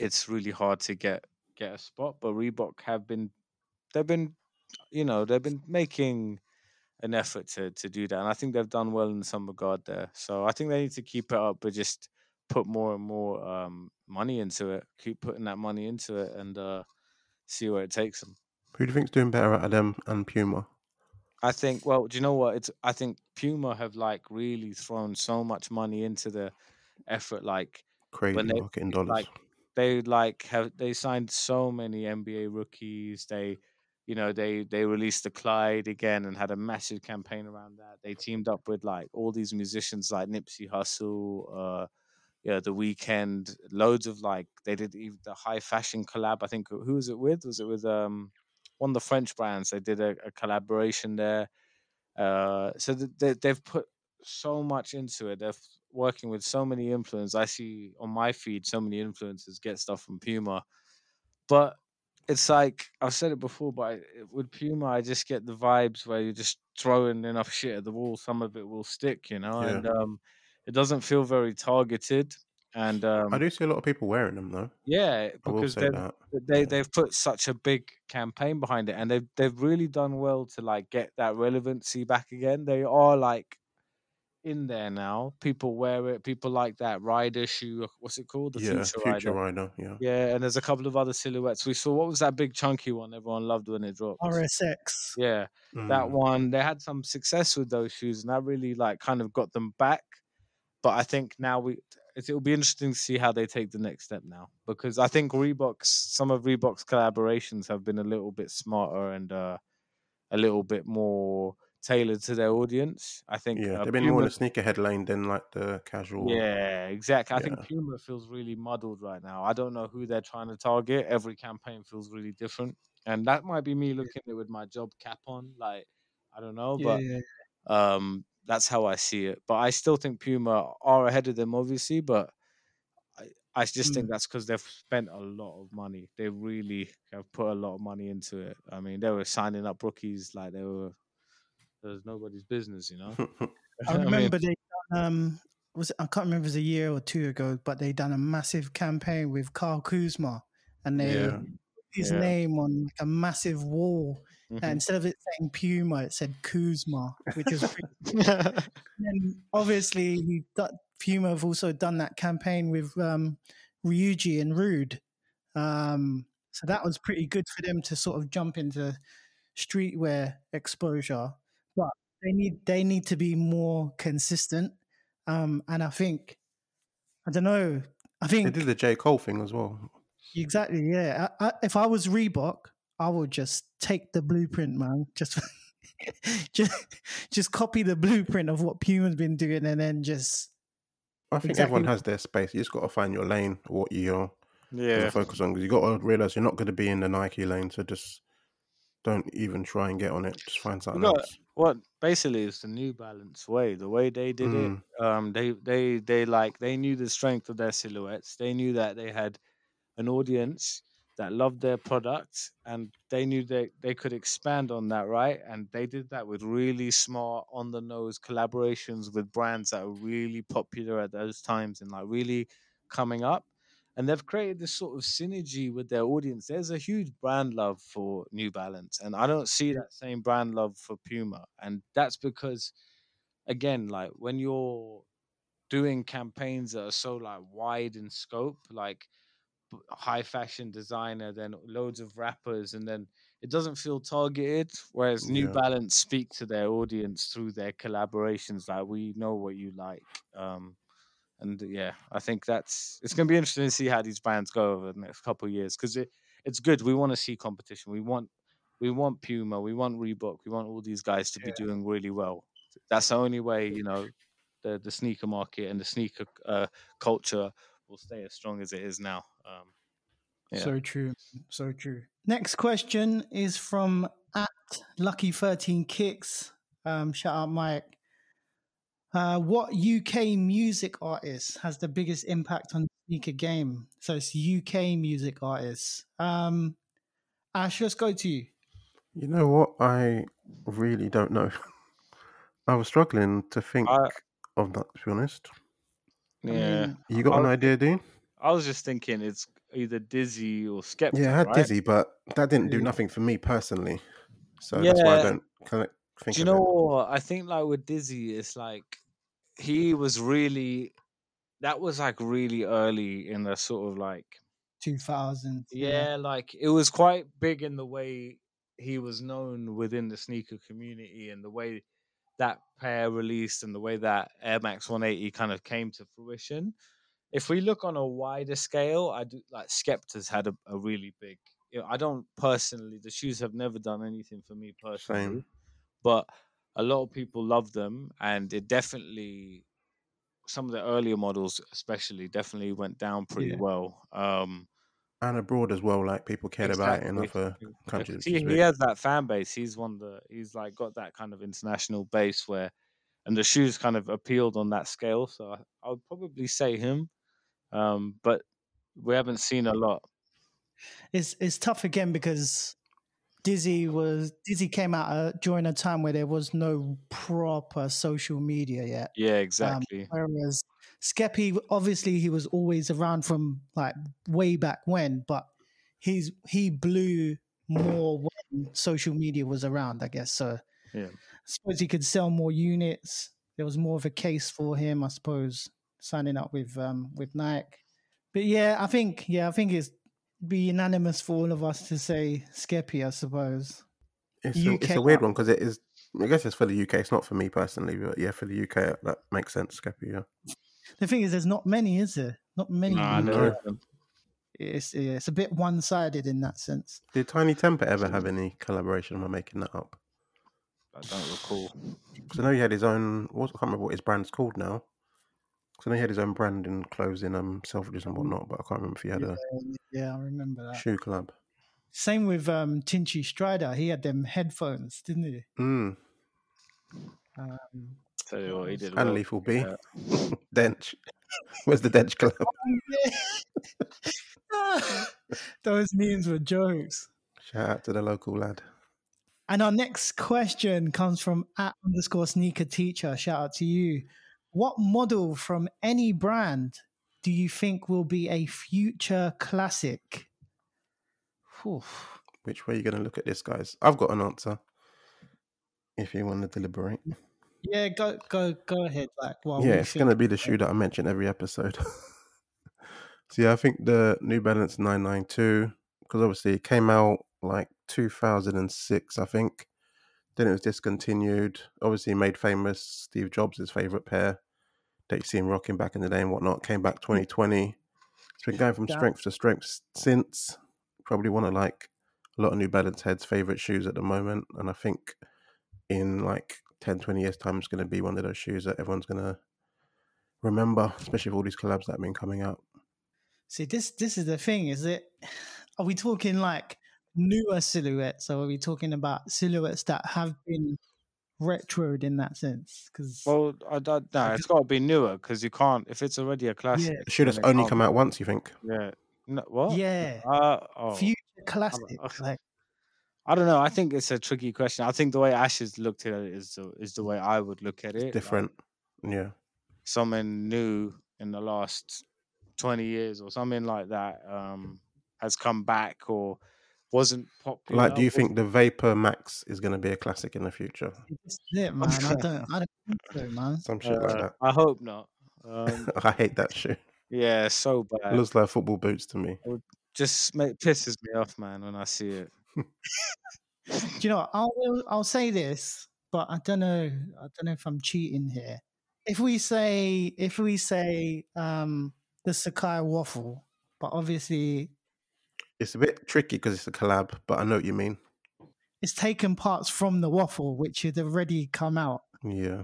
it's really hard to get, get a spot. But Reebok have been, they've been, you know, they've been making an effort to to do that, and I think they've done well in some regard there. So I think they need to keep it up, but just put more and more um, money into it. Keep putting that money into it, and uh, see where it takes them. Who do you think's doing better out of them and Puma? I think, well, do you know what? It's I think Puma have like really thrown so much money into the effort, like crazy they, marketing dollars. Like they like have they signed so many N B A rookies. They, you know, they they released the Clyde again and had a massive campaign around that. They teamed up with like all these musicians like Nipsey Hussle, uh, yeah, The Weeknd, loads of like they did even the high fashion collab. I think who was it with? Was it with um? One of the French brands, they did a, a collaboration there. Uh, so th- they, they've put so much into it. They're f- working with so many influencers. I see on my feed so many influencers get stuff from Puma. But it's like, I've said it before, but I, with Puma, I just get the vibes where you're just throwing enough shit at the wall. Some of it will stick, you know? Yeah. And um, it doesn't feel very targeted. And um, I do see a lot of people wearing them, though. Yeah, because they they yeah. they've put such a big campaign behind it, and they've they've really done well to like get that relevancy back again. They are like in there now. People wear it. People like that rider shoe. What's it called? The yeah, Future, Future Rider. Rider. Yeah. Yeah, and there's a couple of other silhouettes. We saw what was that big chunky one everyone loved when it dropped? R S X. Yeah, mm. that one. They had some success with those shoes, and that really like kind of got them back. But I think now we. It'll be interesting to see how they take the next step now, because I think Reebok's some of Reebok's collaborations have been a little bit smarter and uh, a little bit more tailored to their audience. I think yeah, uh, they've been Puma... more in a sneakerhead lane than like the casual. Yeah, exactly. I yeah. think Puma feels really muddled right now. I don't know who they're trying to target. Every campaign feels really different, and that might be me looking at it with my job cap on. Like I don't know, but yeah. um. That's how I see it. But I still think Puma are ahead of them, obviously. But I, I just think that's because they've spent a lot of money. They really have put a lot of money into it. I mean, they were signing up rookies like they were, it was nobody's business, you know? I remember I mean, they, um, was I can't remember if it was a year or two ago, but they done a massive campaign with Kyle Kuzma. And they yeah. his yeah. name on like a massive wall. Mm-hmm. And instead of it saying Puma, it said Kuzma, which is pretty yeah. And obviously Puma have also done that campaign with um, Ryuji and Rude, um, so that was pretty good for them to sort of jump into streetwear exposure. But they need they need to be more consistent, um, and I think I don't know I think they did the J. Cole thing as well. Exactly, yeah. I, I, if I was Reebok, I will just take the blueprint, man. Just, just, just copy the blueprint of what Puma's been doing, and then just. I think exactly. everyone has their space. You just got to find your lane, what you're yeah. gonna focus on. Because you got to realize you're not going to be in the Nike lane, so just don't even try and get on it. Just find something got, else. What basically is the New Balance way? The way they did mm. it, um, they, they, they like they knew the strength of their silhouettes. They knew that they had an audience. that loved their product, and they knew they, they could expand on that, right? And they did that with really smart, on-the-nose collaborations with brands that were really popular at those times and like really coming up. And they've created this sort of synergy with their audience. There's a huge brand love for New Balance, and I don't see that same brand love for Puma. And that's because, again, like when you're doing campaigns that are so like wide in scope, like high fashion designer, then loads of rappers, and then it doesn't feel targeted. Whereas New yeah. Balance speak to their audience through their collaborations, like we know what you like. Um, And yeah, I think that's it's going to be interesting to see how these brands go over the next couple of years, because it, it's good. We want to see competition. We want we want Puma. We want Reebok. We want all these guys to yeah. be doing really well. That's the only way, you know, the, the sneaker market and the sneaker uh, culture will stay as strong as it is now. Um, yeah. So true. So true. Next question is from at Lucky thirteen Kicks. Um, shout out, Mike. Uh, what U K music artist has the biggest impact on the sneaker game? So it's U K music artists. Um, Ash, let's go to you. You know what? I really don't know. I was struggling to think I, of that, to be honest. Yeah. You got I, an idea, Dean? I was just thinking it's either Dizzy or Skepta. Yeah, I had right? Dizzy, but that didn't do nothing for me personally. So yeah. that's why I don't connect. Do you know what? I think like with Dizzy, it's like he was really, that was like really early in the sort of like two thousands. Yeah, yeah, like it was quite big in the way he was known within the sneaker community and the way that pair released and the way that Air Max one eighty kind of came to fruition. If we look on a wider scale, I do like Skepta's had a, a really big, you know, I don't personally, the shoes have never done anything for me personally. Same. But a lot of people love them, and it definitely, some of the earlier models especially, definitely went down pretty yeah. well. Um, and abroad as well, like people cared exactly. about it in other countries. He, he has that fan base. He's one of the, he's like got that kind of international base where, and the shoes kind of appealed on that scale. So I, I would probably say him, um, but we haven't seen a lot. It's it's tough again because Dizzy was Dizzy came out uh, during a time where there was no proper social media yet. Yeah, exactly. Um, whereas Skeppy, obviously, he was always around from like way back when, but he's he blew more when social media was around, I guess. So yeah. I suppose he could sell more units. There was more of a case for him, I suppose, signing up with um, with Nike. But yeah, I think yeah, I think it's. be unanimous for all of us to say Skeppy, I suppose. It's a, it's a weird one because it is, I guess it's for the U K, it's not for me personally, but yeah, for the U K, that makes sense, Skeppy, yeah. The thing is, there's not many, is there? Not many. Nah, no. It's, it's a bit one-sided in that sense. Did Tiny Temper ever have any collaboration? Am I making that up? I don't recall. Because I know he had his own, I can't remember what his brand's called now. So he had his own brand in clothes in um, Selfridges and whatnot, but I can't remember if he had a yeah, yeah I remember that shoe club. Same with um, Tinchy Strider. He had them headphones, didn't he? Mm. Um, Tell you what he did. And well. Lethal B. Yeah. Dench. Where's the Dench club? Those memes were jokes. Shout out to the local lad. And our next question comes from at underscore sneaker teacher. Shout out to you. What model from any brand do you think will be a future classic? Whew. Which way are you going to look at this, guys? I've got an answer. If you want to deliberate. Yeah, go go go ahead. Like, well, yeah, it's going to be the shoe that I mention every episode. So yeah, I think the New Balance nine ninety-two, because obviously it came out like two thousand six, I think. Then it was discontinued. Obviously made famous Steve Jobs' favourite pair that you see him rocking back in the day and whatnot. Came back twenty twenty. It's been going from strength to strength since. Probably one of like a lot of New Balance heads' favourite shoes at the moment. And I think in like ten, twenty years time, it's going to be one of those shoes that everyone's going to remember, especially with all these collabs that have been coming out. See, this this is the thing, is it? Are we talking like newer silhouettes, or are we talking about silhouettes that have been retroed in that sense? Because well, I don't know, it's got to be newer because you can't, if it's already a classic, yeah. It should have only come out once, you think? Yeah, No, what? Yeah. Uh, oh. Future classic. I, like. I don't know. I think it's a tricky question. I think the way Ash has looked at it is the, is the way I would look at it. It's different. Like, yeah. Something new in the last twenty years or something like that um, has come back or wasn't popular. Like, do you think the Vapor Max is going to be a classic in the future? That's it, man. I don't, I don't think so, man. Some shit uh, like that. I hope not. Um, I hate that shoe. Yeah, so bad. It looks like football boots to me. It just make, pisses me off, man, when I see it. Do you know what? I'll I'll say this, but I don't know. I don't know if I'm cheating here. If we say if we say um, the Sakai waffle, but obviously it's a bit tricky because it's a collab. But I know what you mean. It's taken parts from the waffle, which had already come out. Yeah.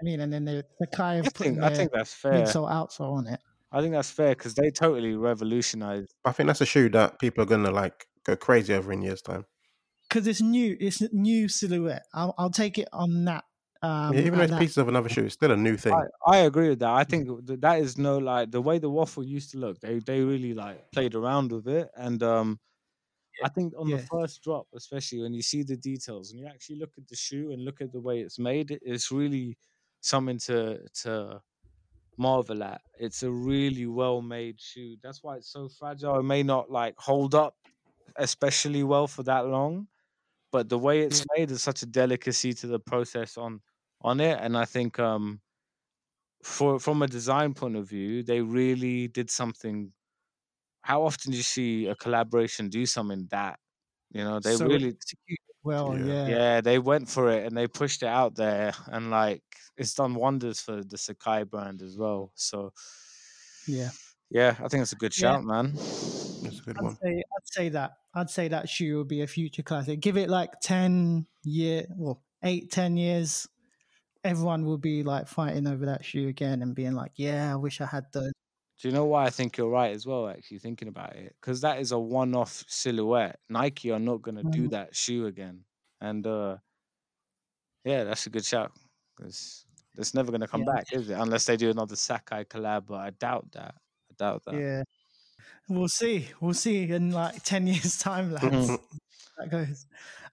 I mean, and then the Sakai have put midsole outsole on it. I think that's fair because they totally revolutionized. I think that's a shoe that people are gonna like go crazy over in years' time. Because it's new, it's a new silhouette. I'll, I'll take it on that. Um, yeah, even though it's that... pieces of another shoe, it's still a new thing. I, I agree with that. I think that is no like the way the waffle used to look. They they really like played around with it, and um, yeah. I think on yeah. the first drop, especially when you see the details and you actually look at the shoe and look at the way it's made, it's really something to to. marvel at. It's a really well made shoe. That's why it's so fragile. It may not like hold up especially well for that long, but the way it's made is such a delicacy to the process on on it. And I think um for from a design point of view, they really did something. How often do you see a collaboration do something that, you know, they so really well yeah. yeah they went for it and they pushed it out there, and like it's done wonders for the Sakai brand as well. So yeah yeah I think it's a good shout. yeah. Man, that's a good I'd one say, I'd say that I'd say that shoe would be a future classic. Give it like ten years well eight ten years, everyone will be like fighting over that shoe again and being like, yeah, I wish I had those. Do you know why I think you're right as well, actually, thinking about it? Because that is a one-off silhouette. Nike are not going to do that shoe again. And, uh, yeah, that's a good shout. Because it's never going to come yeah. back, is it? Unless they do another Sakai collab, but I doubt that. I doubt that. Yeah. We'll see. We'll see in, like, ten years' time, lads. That goes.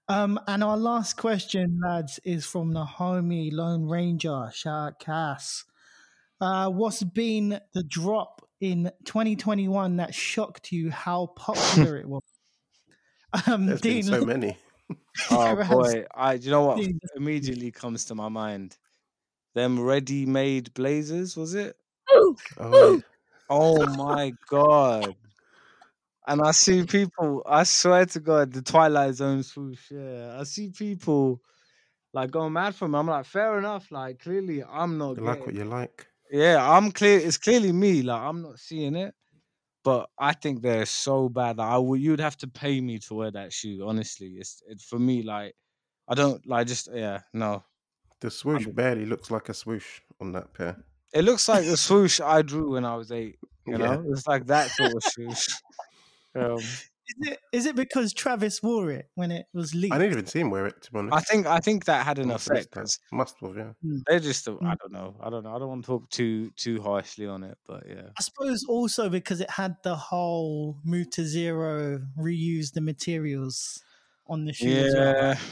Um, and our last question, lads, is from the homie Lone Ranger, Shark Cass. Uh, what's been the drop in twenty twenty-one that shocked you how popular it was? Um, There's Dean, been so many. Oh, boy. I, you know what Dean. Immediately comes to my mind? Them ready-made blazers, was it? Ooh. Oh. Oh, my God. And I see people, I swear to God, the Twilight Zone swoosh, yeah. I see people, like, going mad for me. I'm like, fair enough. Like, clearly, I'm not You like what you like. Yeah, I'm clear. It's clearly me. Like, I'm not seeing it, but I think they're so bad. Like, I would, you'd have to pay me to wear that shoe. Honestly, it's it, for me. Like, I don't like just yeah. No, the swoosh barely looks like a swoosh on that pair. It looks like the swoosh I drew when I was eight. You know, yeah. It's like that sort of swoosh. Um, is it is it because Travis wore it when it was leaked? I didn't even see him wear it. To be honest, I think I think that had an must effect. Have must have, yeah. They just, I don't know, I don't know. I don't want to talk too too harshly on it, but yeah. I suppose also because it had the whole move to zero, reuse the materials on the shoe. Yeah. As well, right? I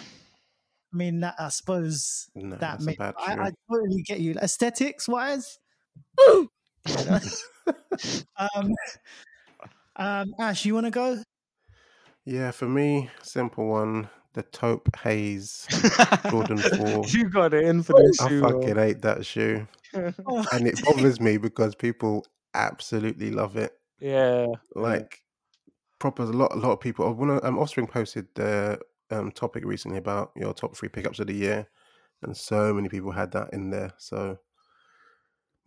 mean, that I suppose no, that made. I, I totally get you aesthetics wise. um, um, Ash, you want to go? Yeah, for me, simple one, the taupe haze Jordan four. You got it in for this I shoe. I fucking bro. hate that shoe. Oh, and it bothers me because people absolutely love it. Yeah. Like, proper, a lot, a lot of people. When I, um, Offspring posted the um, topic recently about your top three pickups of the year, and so many people had that in there. So,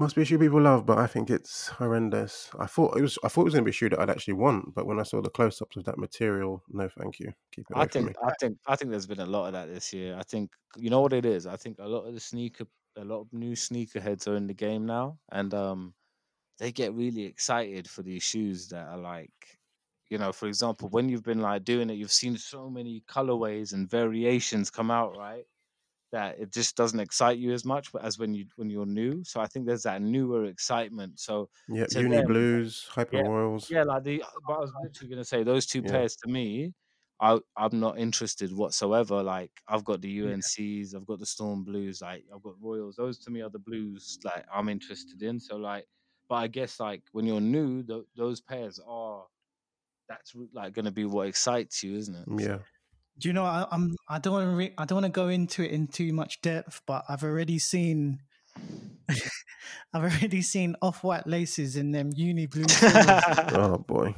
must be a shoe people love, but I think it's horrendous. I thought it was. I thought it was going to be a shoe that I'd actually want, but when I saw the close-ups of that material, no, thank you. Keep it away I think. From me. I think. I think there's been a lot of that this year. I think you know what it is. I think a lot of the sneaker, a lot of new sneakerheads are in the game now, and um, they get really excited for these shoes that are like, you know, for example, when you've been like doing it, you've seen so many colorways and variations come out, right? that it just doesn't excite you as much as when you when you're new. So I think there's that newer excitement. So yeah, Uni them, Blues, Hyper yeah, Royals. Yeah, like the. But I was literally going to say those two yeah. pairs to me, I I'm not interested whatsoever. Like I've got the U N Cs, yeah. I've got the Storm Blues, like I've got Royals. Those to me are the blues like I'm interested in. So like, but I guess like when you're new, th- those pairs are. That's like going to be what excites you, isn't it? Yeah. Do you know? I, I'm. I don't want to. Re- I don't want to go into it in too much depth, but I've already seen. I've already seen off-white laces in them uni blue. Oh boy!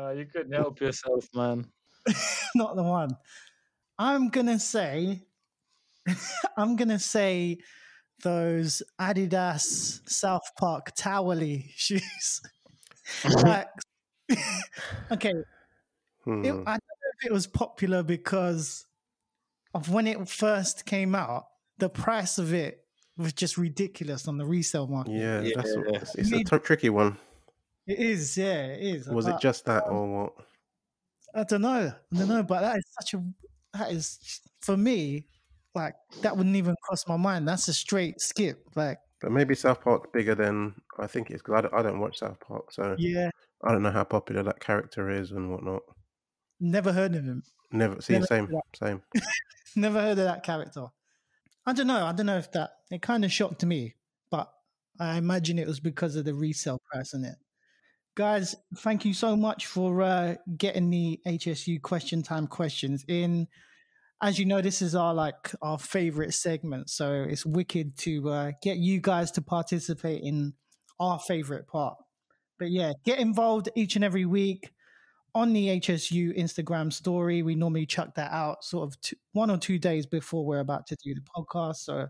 Uh, you couldn't help yourself, man. Not the one. I'm gonna say. I'm gonna say, those Adidas South Park Towelie shoes. Like, okay. Hmm. It, I don't know if it was popular because of when it first came out, the price of it was just ridiculous on the resale market. Yeah, yeah. That's what, it's, it's a t- tricky one. It is, yeah, it is. Was but, it just that or what? I don't know. I don't know, but that is such a, that is, for me, like, that wouldn't even cross my mind. That's a straight skip. Like, but maybe South Park's bigger than I think it's because I don't, I don't watch South Park, so yeah, I don't know how popular that character is and whatnot. Never heard of him. Never. See, Never same, same. Never heard of that character. I don't know. I don't know if that. It kind of shocked me, but I imagine it was because of the resale price on it. Guys, thank you so much for uh, getting the H S U question time questions in. As you know, this is our like our favorite segment, so it's wicked to uh, get you guys to participate in our favorite part. But yeah, get involved each and every week. On the H S U Instagram story, we normally chuck that out sort of two, one or two days before we're about to do the podcast. So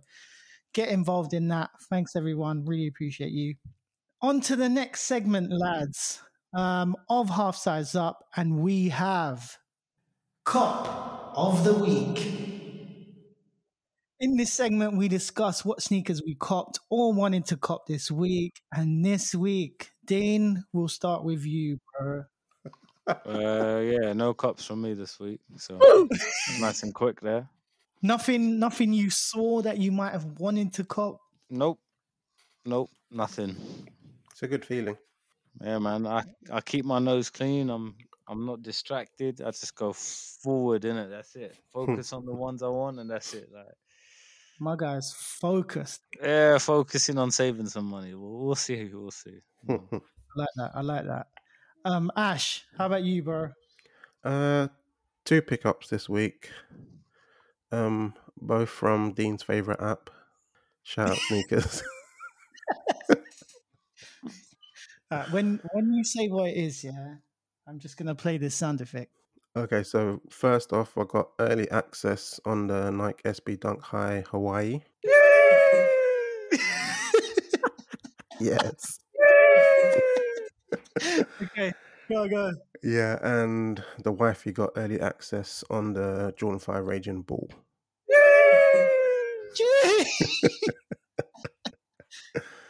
get involved in that. Thanks, everyone. Really appreciate you. On to the next segment, lads, um, of Half Size Up. And we have Cop of the Week. In this segment, we discuss what sneakers we copped or wanted to cop this week. And this week, Dean, we'll start with you, bro. Uh, yeah, no cops from me this week, so nice and quick there. Nothing, nothing you saw that you might have wanted to cop? Nope, nope, nothing. It's a good feeling. Yeah, man, I, I keep my nose clean. I'm I'm not distracted. I just go forward, innit? That's it. Focus on the ones I want, and that's it. Like, my guy's focused. Yeah, focusing on saving some money. We'll, we'll see. We'll see. I like that. I like that. Um, Ash, how about you, bro? Uh, two pickups this week. Um, both from Dean's favorite app. Shout out Sneakers. uh, when when you say what it is, yeah, I'm just gonna play this sound effect. Okay, so first off, I got early access on the Nike S B Dunk High Hawaii. Yay! Yes. Yay! Okay, go, go. Yeah, and the wifey got early access on the Jordan five Raging Bull. Yay!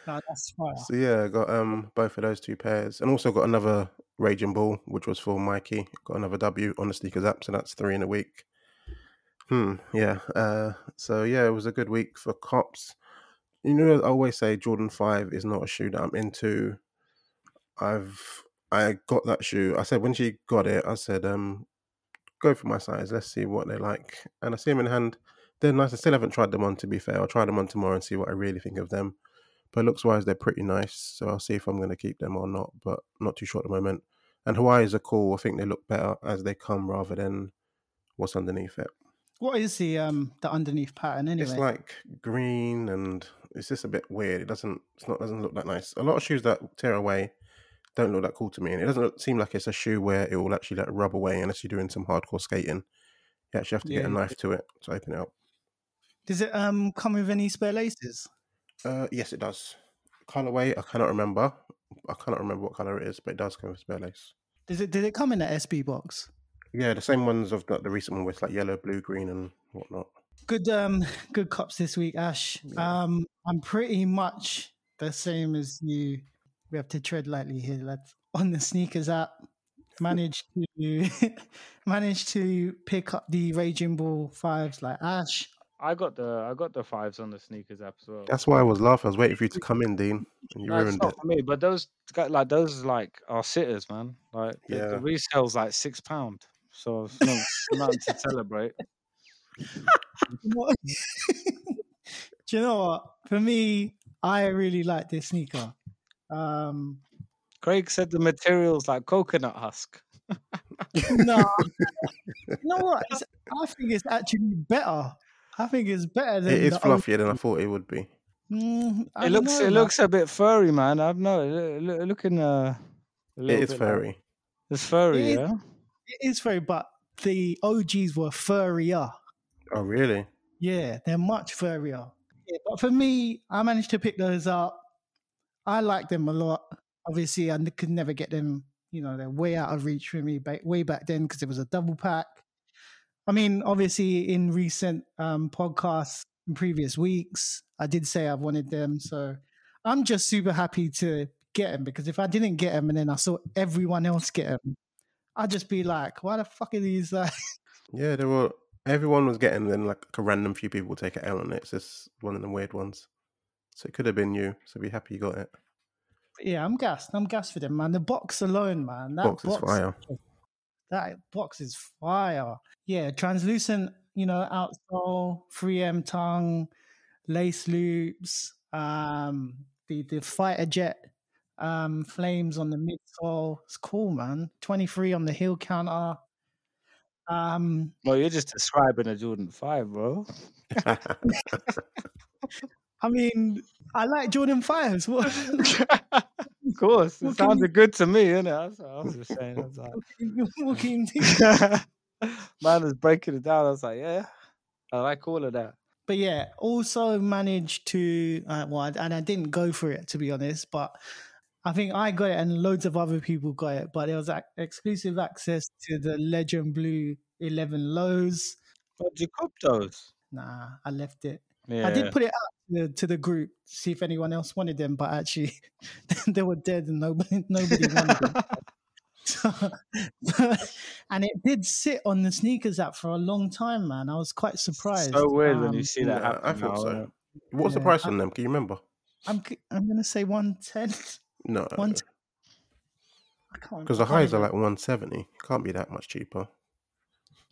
No, that's fire. So yeah, I got um both of those two pairs, and also got another Raging Bull, which was for Mikey. Got another W on the Sneakers app, so that's three in a week. Hmm. Yeah. Uh. So yeah, it was a good week for cops. You know, I always say Jordan five is not a shoe that I'm into. I've I got that shoe. I said when she got it, I said, um, go for my size. Let's see what they like. And I see them in hand. They're nice. I still haven't tried them on, to be fair. I'll try them on tomorrow and see what I really think of them. But looks-wise, they're pretty nice. So I'll see if I'm going to keep them or not. But not too sure at the moment. And Hawaiis are cool. I think they look better as they come rather than what's underneath it. What is the um the underneath pattern anyway? It's like green and it's just a bit weird. It doesn't. It's not. Doesn't look that nice. A lot of shoes that tear away don't look that cool to me, and it doesn't look, seem like it's a shoe where it will actually like rub away unless you're doing some hardcore skating. You actually have to yeah. get a knife to it to open it up. Does it um come with any spare laces? Uh, yes, it does. Colorway, I cannot remember. I cannot remember what color it is, but it does come with spare lace. Does it? Did it come in that S B box? Yeah, the same ones of the, the recent one with like yellow, blue, green, and whatnot. Good, um, good cops this week, Ash. Yeah. Um, I'm pretty much the same as you. We have to tread lightly here, lads. On the Sneakers app, managed to managed to pick up the Raging Bull fives like Ash. I got the I got the fives on the sneakers app as well. That's why I was laughing. I was waiting for you to come in, Dean. And you no, ruined it's not it. For me, but those like those like are sitters, man. Like yeah. the, the resale's like six pound, so it's not, nothing to celebrate. What? Do you know what? For me, I really like this sneaker. Um, Craig said the material's like coconut husk. No, you know what? It's, I think it's actually better. I think it's better than... It is fluffier old... than I thought it would be. Mm, it looks know, it man. looks a bit furry, man. I don't know. Looking uh, a little It is bit furry. Like... It's furry, it yeah? Is, it is furry, but the O Gs were furrier. Oh, really? Yeah, they're much furrier. Yeah, but for me, I managed to pick those up. I like them a lot. Obviously, I could never get them. You know, they're way out of reach for me way back then because it was a double pack. I mean, obviously, in recent um, podcasts in previous weeks, I did say I wanted them. So I'm just super happy to get them because if I didn't get them and then I saw everyone else get them, I'd just be like, why the fuck are these? Like? Yeah, there were everyone was getting them. Like a random few people will take it out on it. It's just one of the weird ones. So it could have been you. So be happy you got it. Yeah, I'm gassed. I'm gassed for them, man. The box alone, man. That box, box is fire. That box is fire. Yeah, translucent, you know, outsole, three M tongue, lace loops, um, the, the fighter jet um, flames on the midsole. It's cool, man. twenty-three on the heel counter. Um, well, you're just describing a Jordan five, bro. I mean, I like Jordan fives. Of course. It what sounded you... good to me, innit? That's what I was just saying. I was like... what can you do? Man was breaking it down. I was like, yeah, I like all of that. But yeah, also managed to, uh, well, and I didn't go for it, to be honest, but I think I got it and loads of other people got it, but there was like, exclusive access to the Legend Blue eleven lows. But did you cop those? Nah, I left it. Yeah. I did put it out to the, to the group, see if anyone else wanted them, but actually they were dead and nobody, nobody wanted them. So, and it did sit on the sneakers app for a long time, man. I was quite surprised. So weird um, when you see that app. I thought so. What's yeah, the price I, on them? Can you remember? I'm I'm gonna say one ten. No, one ten. I can't. Because the highs are like one seventy. Can't be that much cheaper.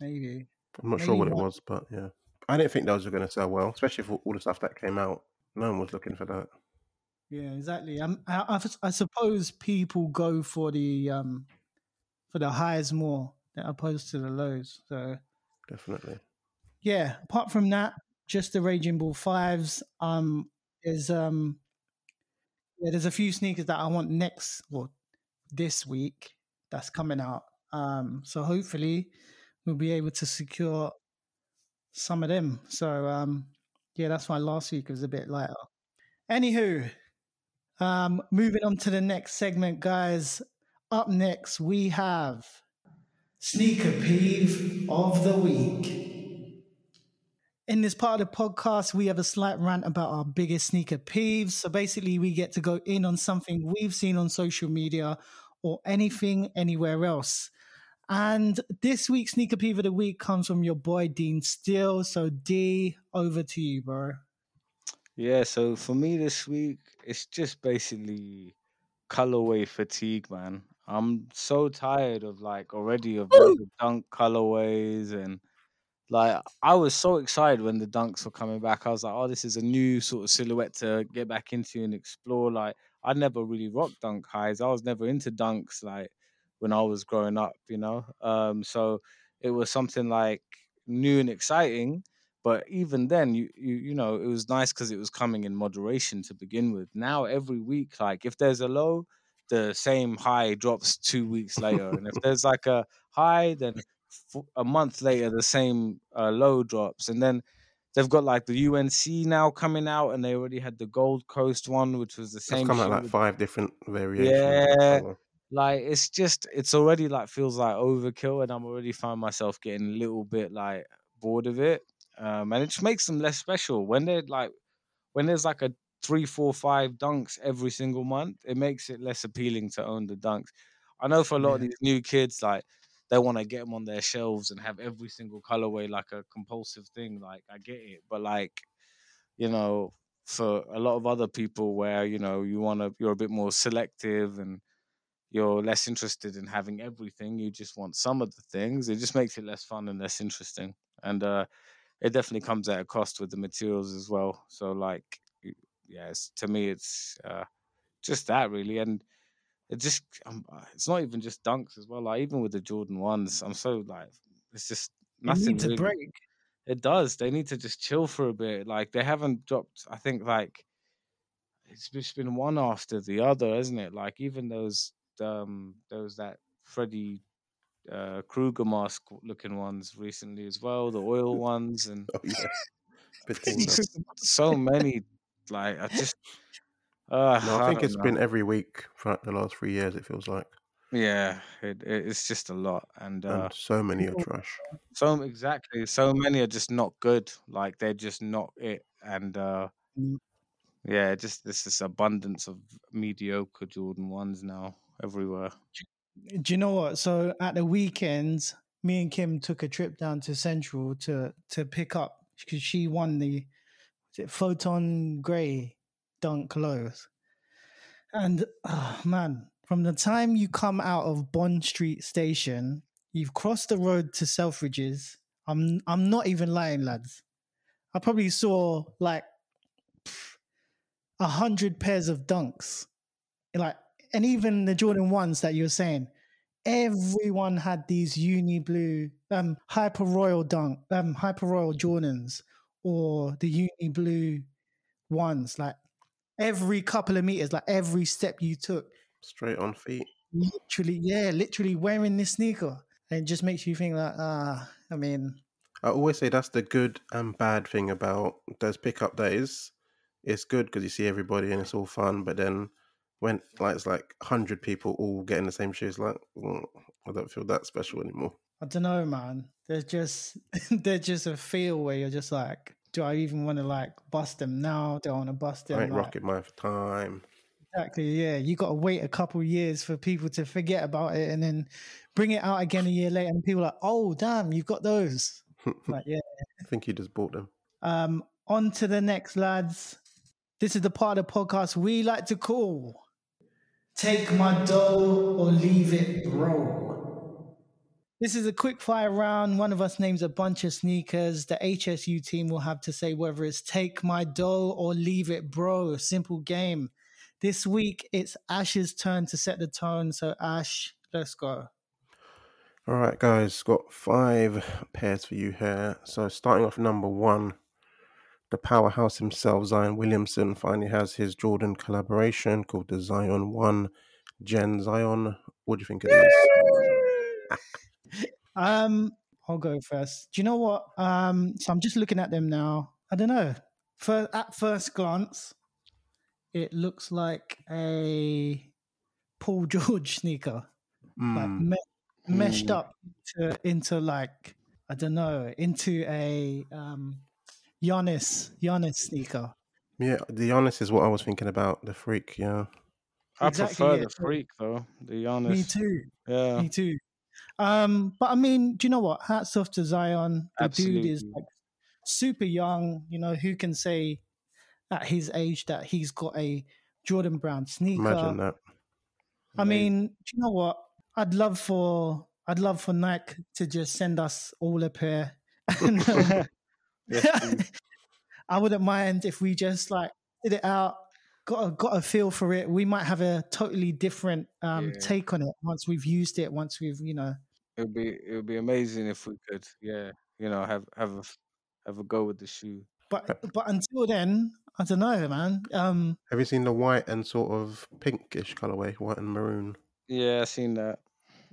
Maybe. I'm not Maybe sure what one. it was, but yeah, I didn't think those were gonna sell well, especially for all the stuff that came out. No one was looking for that. Yeah, exactly. I I, I suppose people go for the um. But the highs more than opposed to the lows. So definitely. Yeah. Apart from that, just the Raging Bull fives. Um is um yeah, there's a few sneakers that I want next or well, this week that's coming out. Um so hopefully we'll be able to secure some of them. So um yeah, that's why last week was a bit lighter. Anywho, um moving on to the next segment, guys. Up next, we have Sneaker Peeve of the Week. In this part of the podcast, we have a slight rant about our biggest sneaker peeves. So basically, we get to go in on something we've seen on social media or anything anywhere else. And this week's Sneaker Peeve of the Week comes from your boy, Dean Still. So, D, over to you, bro. Yeah, so for me this week, it's just basically colorway fatigue, man. I'm so tired of like already of like, the Dunk colorways, and like I was so excited when the Dunks were coming back. I was like, oh, this is a new sort of silhouette to get back into and explore. Like I never really rocked Dunk highs. I was never into Dunks like when I was growing up, you know. Um, so it was something like new and exciting. But even then, you you you know, it was nice because it was coming in moderation to begin with. Now every week, like if there's a low, the same high drops two weeks later, and if there's like a high, then f- a month later the same uh, low drops, and then they've got like the U N C now coming out, and they already had the Gold Coast one, which was the same. It's come out like with... five different variations. Yeah, like it's just it's already like feels like overkill, and I'm already find myself getting a little bit like bored of it. Um, and it just makes them less special when they're like, when there's like a three, four, five Dunks every single month, it makes it less appealing to own the Dunks. I know for a lot yeah. of these new kids, like, they want to get them on their shelves and have every single colorway like a compulsive thing. Like, I get it, but like, you know, for a lot of other people where, you know, you want to, you're a bit more selective and you're less interested in having everything. You just want some of the things. It just makes it less fun and less interesting. And uh, it definitely comes at a cost with the materials as well. So like, yeah, it's, to me, it's uh, just that really. And it just, um, it's not even just dunks as well. Like even with the Jordan ones, I'm so like, it's just nothing. You need to really break. It does. They need to just chill for a bit. Like they haven't dropped, I think like it's just been one after the other, isn't it? Like even those, um, there was that Freddy uh, Krueger mask looking ones recently as well. The oil ones and oh, yeah. so many, like I just, Uh, no, I think I it's know. been every week for the last three years. It feels like. Yeah, it, it, it's just a lot, and, uh, and so many are trash. So exactly, so many are just not good. Like they're just not it, and uh, yeah, just this this abundance of mediocre Jordan ones now everywhere. Do you know what? So at the weekends, me and Kim took a trip down to Central to to pick up because she won the was it Photon Grey Dunk lows, and oh man, from the time you come out of Bond Street Station, you've crossed the road to Selfridges. I'm I'm not even lying, lads. I probably saw like a hundred pairs of dunks, like, and even the Jordan ones that you were saying. Everyone had these uni blue, um, hyper royal dunk, um, hyper royal Jordans, or the uni blue ones, like. Every couple of meters, like every step you took. Straight on feet. Literally, yeah, literally wearing this sneaker. And it just makes you think like, ah, I mean. I always say that's the good and bad thing about those pickup days. It's good because you see everybody and it's all fun. But then when like it's like one hundred people all getting the same shoes, like, oh, I don't feel that special anymore. I don't know, man. There's just, there's just a feel where you're just like, do I even want to like bust them now? Do I want to bust them? I ain't like, rocking my time. Exactly, yeah. You got to wait a couple of years for people to forget about it and then bring it out again a year later and people are like, oh, damn, you've got those. Like, yeah. I think you just bought them. Um, on to the next, lads. This is the part of the podcast we like to call Take My Dough or Leave It, Bro. This is a quick fire round. One of us names a bunch of sneakers. The H S U team will have to say whether it's take my dough or leave it, bro. Simple game. This week, it's Ash's turn to set the tone. So, Ash, let's go. All right, guys. Got five pairs for you here. So, starting off number one, the powerhouse himself, Zion Williamson, finally has his Jordan collaboration called the Zion one Gen Zion. What do you think of this? Um, I'll go first. Do you know what? Um, so I'm just looking at them now. I don't know. For at first glance, it looks like a Paul George sneaker, mm. like me- meshed mm. up to, into like I don't know, into a um, Giannis Giannis sneaker. Yeah, the Giannis is what I was thinking about. The freak, yeah. I exactly, prefer yeah. the freak though. The Giannis. Me too. Yeah. Me too. Um, but I mean, do you know what? Hats off to Zion. The Absolutely. dude is like super young. You know, who can say at his age that he's got a Jordan Brown sneaker? Imagine that. I Amazing. mean, do you know what? I'd love for I'd love for Nike to just send us all a pair. I wouldn't mind if we just like did it out. Got a, got a feel for it. We might have a totally different um, yeah. take on it once we've used it. Once we've, you know, it would be it would be amazing if we could, yeah, you know, have have a have a go with the shoe. But but until then, I don't know, man. Um, have you seen the white and sort of pinkish colorway, white and maroon? Yeah, I've seen that.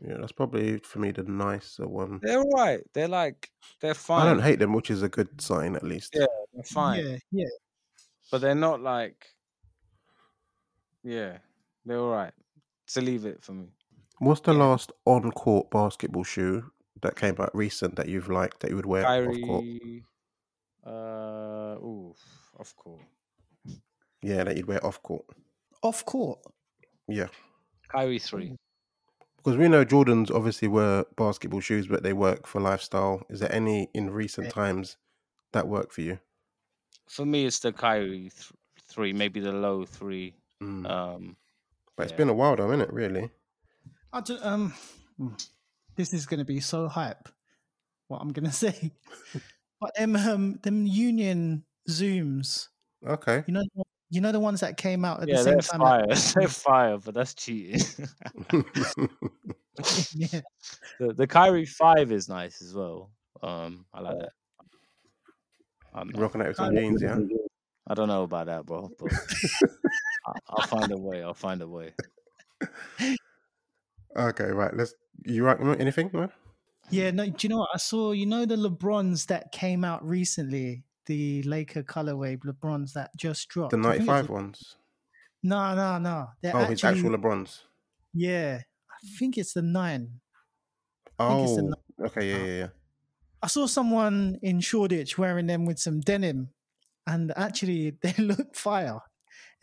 Yeah, that's probably for me the nicer one. They're all right. They're like they're fine. I don't hate them, which is a good sign at least. Yeah, they're fine. Yeah, yeah. But they're not like. Yeah, they're all right. So leave it for me. What's the yeah. last on-court basketball shoe that came out recent that you've liked that you would wear Kyrie, off-court? Uh, ooh, off-court. Yeah, that you'd wear off-court. Off-court? Yeah. Kyrie three. Because we know Jordans obviously were basketball shoes, but they work for lifestyle. Is there any in recent times that work for you? For me, it's the Kyrie th- three, maybe the low three. Mm. Um, but it's yeah. been a while, though, isn't it, really? I do, um, this is going to be so hype, what I'm going to say. But them, um, them Union Zooms. Okay. You know You know the ones that came out at yeah, the same time? Yeah, they're fire. They're fire, but that's cheating. yeah. The, the Kyrie five is nice as well. Um, I like that. I'm You're rocking that with some jeans, yeah? I don't know about that, bro. But I, I'll find a way. I'll find a way. Okay, right. Let's. You right? Anything, man? Yeah, no. Do you know what? I saw, you know, the LeBrons that came out recently? The Laker colorway LeBrons that just dropped. The ninety-five a... ones? No, no, no. They're oh, actually... his actual LeBrons? Yeah. I think it's the nine. I oh, think it's the nine. Okay, yeah, yeah, yeah. I saw someone in Shoreditch wearing them with some denim, and actually they looked fire.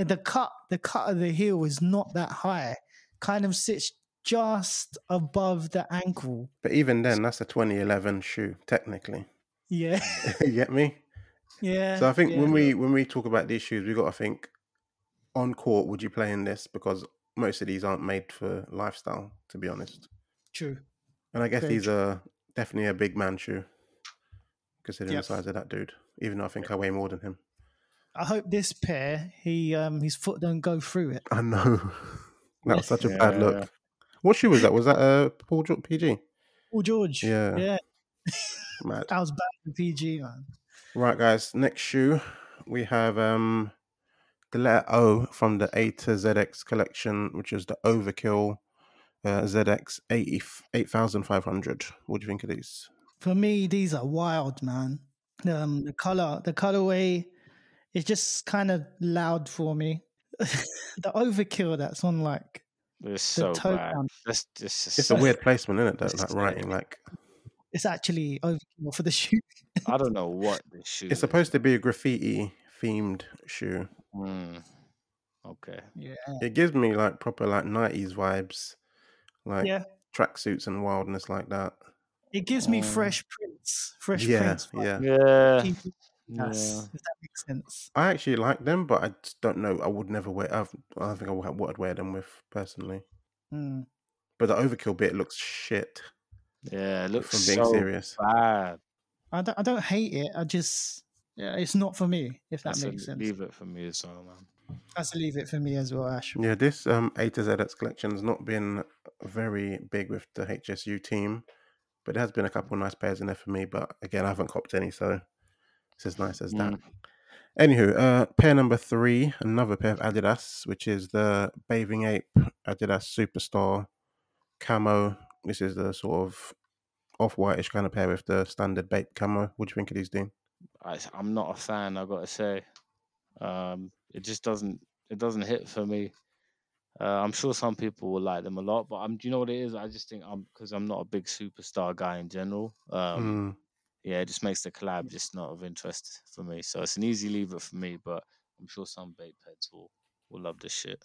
And the cut, the cut of the heel was not that high. Kind of sits just above the ankle. But even then, that's a twenty eleven shoe, technically. Yeah. You get me? Yeah. So I think yeah. when we when we talk about these shoes, we've got to think on court, would you play in this? Because most of these aren't made for lifestyle, to be honest. True. And I guess Very these true. are definitely a big man shoe, considering yep. the size of that dude, even though I think I weigh more than him. I hope this pair, he um his foot don't go through it. I know. That was such a yeah. bad look. What shoe was that? Was that a uh, Paul George P G? Paul George. Yeah. Yeah. Mad. That was bad for P G, man. Right, guys. Next shoe, we have um, the letter O from the A to Z X collection, which is the Overkill uh, Z X eighty-five hundred. What do you think of these? For me, these are wild, man. Um, the color, the colorway, it's just kind of loud for me. The Overkill that's on like it's so bad. That's, that's, that's, it's a weird placement, isn't it? That like writing like. It's actually Overkill for the shoe. I don't know what the shoe It's is. Supposed to be a graffiti-themed shoe. Mm. Okay. Yeah. It gives me, like, proper, like, nineties vibes. Like, yeah. tracksuits and wildness like that. It gives um, me Fresh Prince. Fresh yeah, Prince. Like, yeah, yeah. Yes, yeah. If that makes sense. I actually like them, but I just don't know. I would never wear... I've, I don't think I would have what I'd wear them with, personally. Mm. But the Overkill bit looks shit. Yeah, it looks being so serious. bad. I don't, I don't hate it. I just, yeah, it's not for me, if that That's makes a, sense. Leave it for me as well, man. That's a leave it for me as well, Ash. Yeah, this um, A to Z X collection's not been very big with the H S U team, but there has been a couple of nice pairs in there for me. But again, I haven't copped any, so it's as nice as mm. that. Anywho, uh, pair number three, another pair of Adidas, which is the Bathing Ape Adidas Superstar Camo. This is the sort of off-whitish kind of pair with the standard Bape camo. What do you think of these, Dean? I, I'm not a fan, I've got to say. Um, it just doesn't it doesn't hit for me. Uh, I'm sure some people will like them a lot, but I'm, do you know what it is? I just think I'm because I'm not a big superstar guy in general. Um, mm. Yeah, it just makes the collab just not of interest for me. So it's an easy lever for me, but I'm sure some Bape heads will, will love this shit.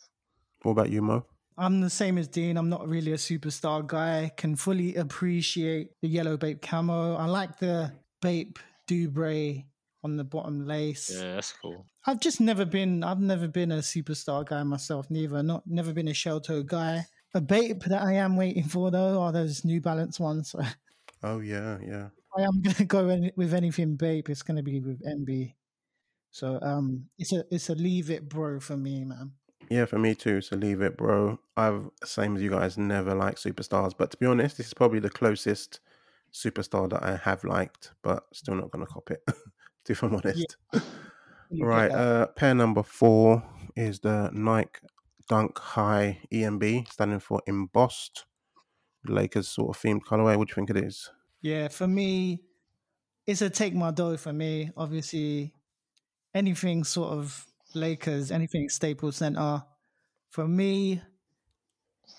What about you, Mo? I'm the same as Dean. I'm not really a superstar guy. Can fully appreciate the yellow Bape camo. I like the Bape Dubray on the bottom lace. Yeah, that's cool. I've just never been. I've never been a superstar guy myself. Neither. Not never been a shell toe guy. A Bape that I am waiting for though are those New Balance ones. Oh yeah, yeah. If I am gonna go in with anything Bape, it's gonna be with M B. So um, it's a it's a leave it bro for me, man. Yeah, for me too. So leave it, bro. I've same as you guys. Never liked superstars, but to be honest, this is probably the closest superstar that I have liked, but still not going to cop it. If I'm honest, yeah. Right? Uh, pair number four is the Nike Dunk High E M B, standing for embossed. Lakers sort of themed colorway. What do you think it is? Yeah, for me, it's a take my dough for me. Obviously, anything sort of. Lakers, anything Staples Center. For me,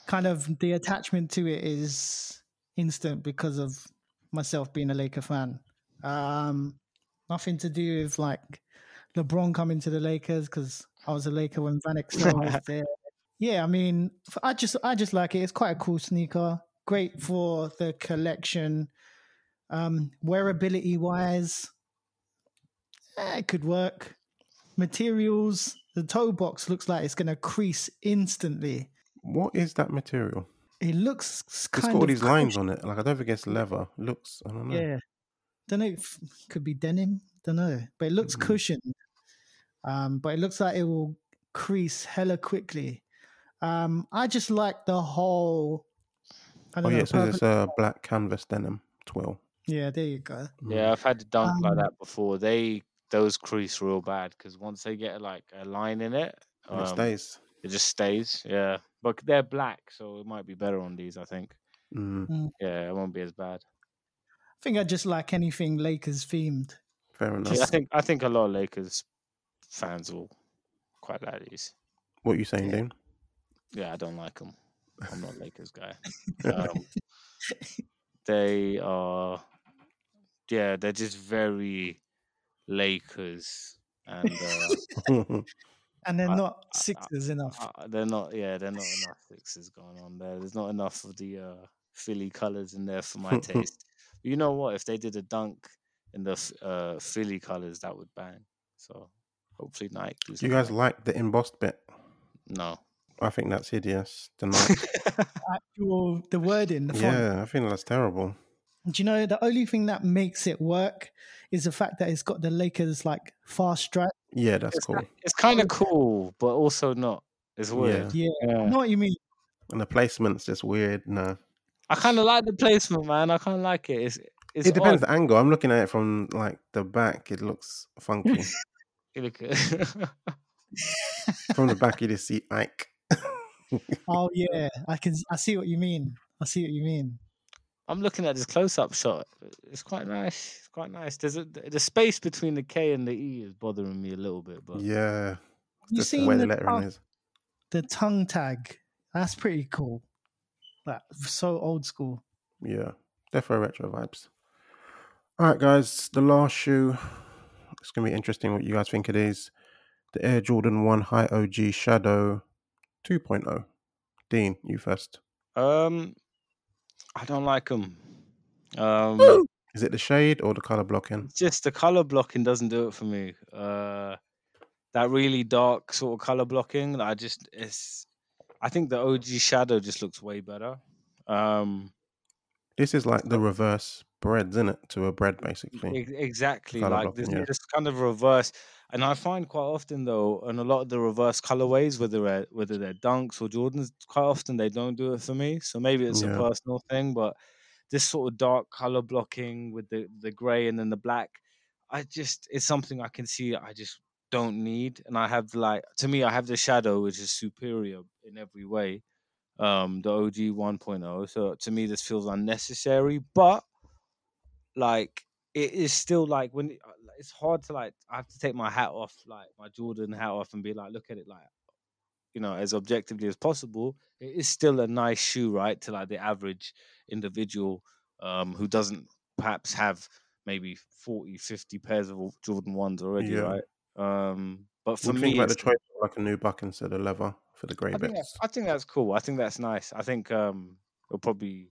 kind of the attachment to it is instant because of myself being a Laker fan. Um, nothing to do with like LeBron coming to the Lakers because I was a Laker when Van Exel was there. yeah, I mean, I just I just like it. It's quite a cool sneaker. Great for the collection. Um, wearability wise, eh, it could work. Materials, the toe box looks like it's going to crease instantly. What is that material? It looks kind of... It's got all these lines on it. Like, I don't think it's leather. It looks, I don't know. Yeah. Don't know. If, could be denim. Don't know. But it looks mm. cushioned. Um, but it looks like it will crease hella quickly. Um, I just like the whole... I don't oh, know, yeah. So it's a black canvas denim twill. Yeah, there you go. Yeah, I've had a dunk um, like that before. They... Those crease real bad because once they get like a line in it, um, it stays. It just stays, yeah. But they're black, so it might be better on these, I think. Mm. Yeah, it won't be as bad. I think I just like anything Lakers themed. Fair enough. Yeah, I think I think a lot of Lakers fans will quite like these. What are you saying, yeah. Dean? Yeah, I don't like them. I'm not a Lakers guy. Um, they are, yeah, they're just very. Lakers and uh, and they're I, not Sixers I, I, enough. I, they're not, yeah, they're not enough Sixers going on there. There's not enough of the uh, Philly colors in there for my taste. But you know what? If they did a dunk in the uh, Philly colors, that would bang. So hopefully Nike. Do you guys like the embossed bit? No, I think that's hideous. The Nike, actual the wording. The yeah, font. I think that's terrible. Do you know, the only thing that makes it work is the fact that it's got the Lakers, like, fast strap. Yeah, that's it's cool. Like, it's kind of cool, but also not. It's weird. Yeah. yeah. yeah. I know what you mean. And the placement's just weird. No. I kind of like the placement, man. I kind of like it. It's, it's it depends odd. The angle. I'm looking at it from, like, the back. It looks funky. You look good. From the back, you just see Ike. Oh, yeah. I can. I see what you mean. I see what you mean. I'm looking at this close-up shot. It's quite nice. It's quite nice. There's a, the space between the K and the E is bothering me a little bit, but yeah, you see where the, the lettering tongue, is. The tongue tag. That's pretty cool. That's so old school. Yeah, definitely retro vibes. All right, guys. The last shoe. It's gonna be interesting what you guys think it is. The Air Jordan One High O G Shadow two point oh. Dean, you first. Um. I don't like them. Um, Is it the shade or the color blocking? Just the color blocking doesn't do it for me. Uh, that really dark sort of color blocking. I just, it's. I think the O G shadow just looks way better. Um, this is like the reverse bread, isn't it? To a bread, basically. Ex- exactly. Like this, yeah. This kind of reverse. And I find quite often though, and a lot of the reverse colorways, whether they're, whether they're Dunks or Jordans, quite often they don't do it for me. So maybe it's yeah. a personal thing, but this sort of dark color blocking with the, the gray and then the black, I just, it's something I can see I just don't need. And I have like, to me, I have the shadow, which is superior in every way. Um, the O G one point oh. So to me, this feels unnecessary, but like, it is still like when it's hard to like, I have to take my hat off, like my Jordan hat off and be like, look at it like, you know, as objectively as possible. It is still a nice shoe, right? To like the average individual um, who doesn't perhaps have maybe forty, fifty pairs of Jordan ones already, yeah. right? Um, but for me, think about the choice of like a new buck instead of leather for the grey bits. I think that's cool. I think that's nice. I think um, it'll probably,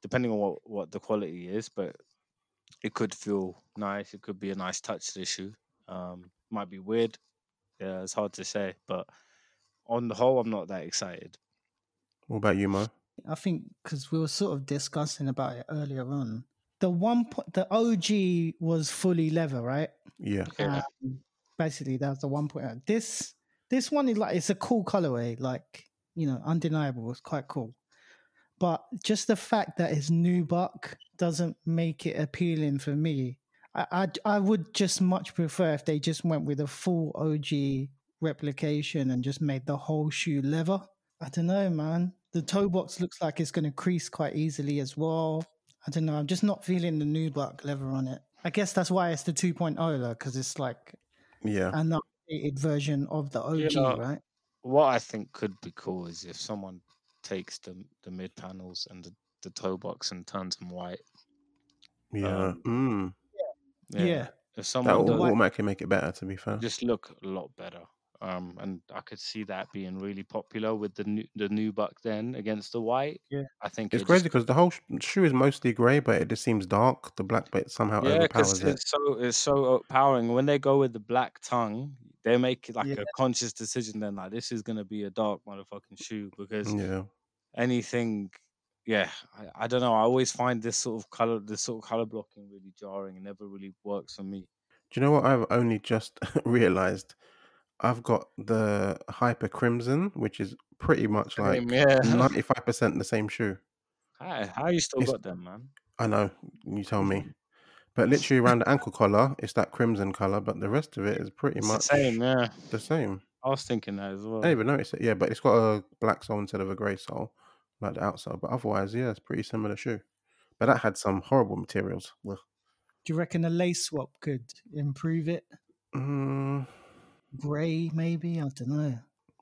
depending on what, what the quality is, but it could feel nice. It could be a nice touch to the shoe. Um, might be weird. Yeah, it's hard to say. But on the whole, I'm not that excited. What about you, Mo? I think because we were sort of discussing about it earlier on. The one, po- the O G was fully leather, right? Yeah. yeah. Um, basically, that was the one point. This, this one is like, it's a cool colorway. Like, you know, undeniable. It's quite cool. But just the fact that it's nubuck doesn't make it appealing for me. I, I, I would just much prefer if they just went with a full O G replication and just made the whole shoe leather. I don't know, man. The toe box looks like it's going to crease quite easily as well. I don't know. I'm just not feeling the nubuck leather on it. I guess that's why it's the two point oh though, because it's like yeah. an updated version of the O G, you know, right? What I think could be cool is if someone takes the the mid panels and the, the toe box and turns them white. Yeah. Um, mm. yeah. yeah. yeah. If someone that will automatically make it better, to be fair. Just look a lot better. Um, and I could see that being really popular with the new, the new buck then against the white. Yeah, I think it's it crazy because just... the whole shoe is mostly grey, but it just seems dark. The black bit somehow yeah, overpowers it. It's so it's so overpowering. When they go with the black tongue, they make like yeah. a conscious decision. Then like this is gonna be a dark motherfucking shoe because yeah. anything, yeah, I, I don't know. I always find this sort of color, this sort of color blocking really jarring and never really works for me. Do you know what I've only just realized? I've got the Hyper Crimson, which is pretty much like ninety-five yeah. percent the same shoe. Hi, how you still it's, got them, man? I know, you tell me. But literally around the ankle collar, it's that crimson color, but the rest of it is pretty it's much the same. Yeah, the same. I was thinking that as well. I didn't even notice it. Yeah, but it's got a black sole instead of a grey sole, like the outsole. But otherwise, yeah, it's a pretty similar shoe. But that had some horrible materials. Ugh. Do you reckon a lace swap could improve it? Hmm. Grey, maybe, I don't know.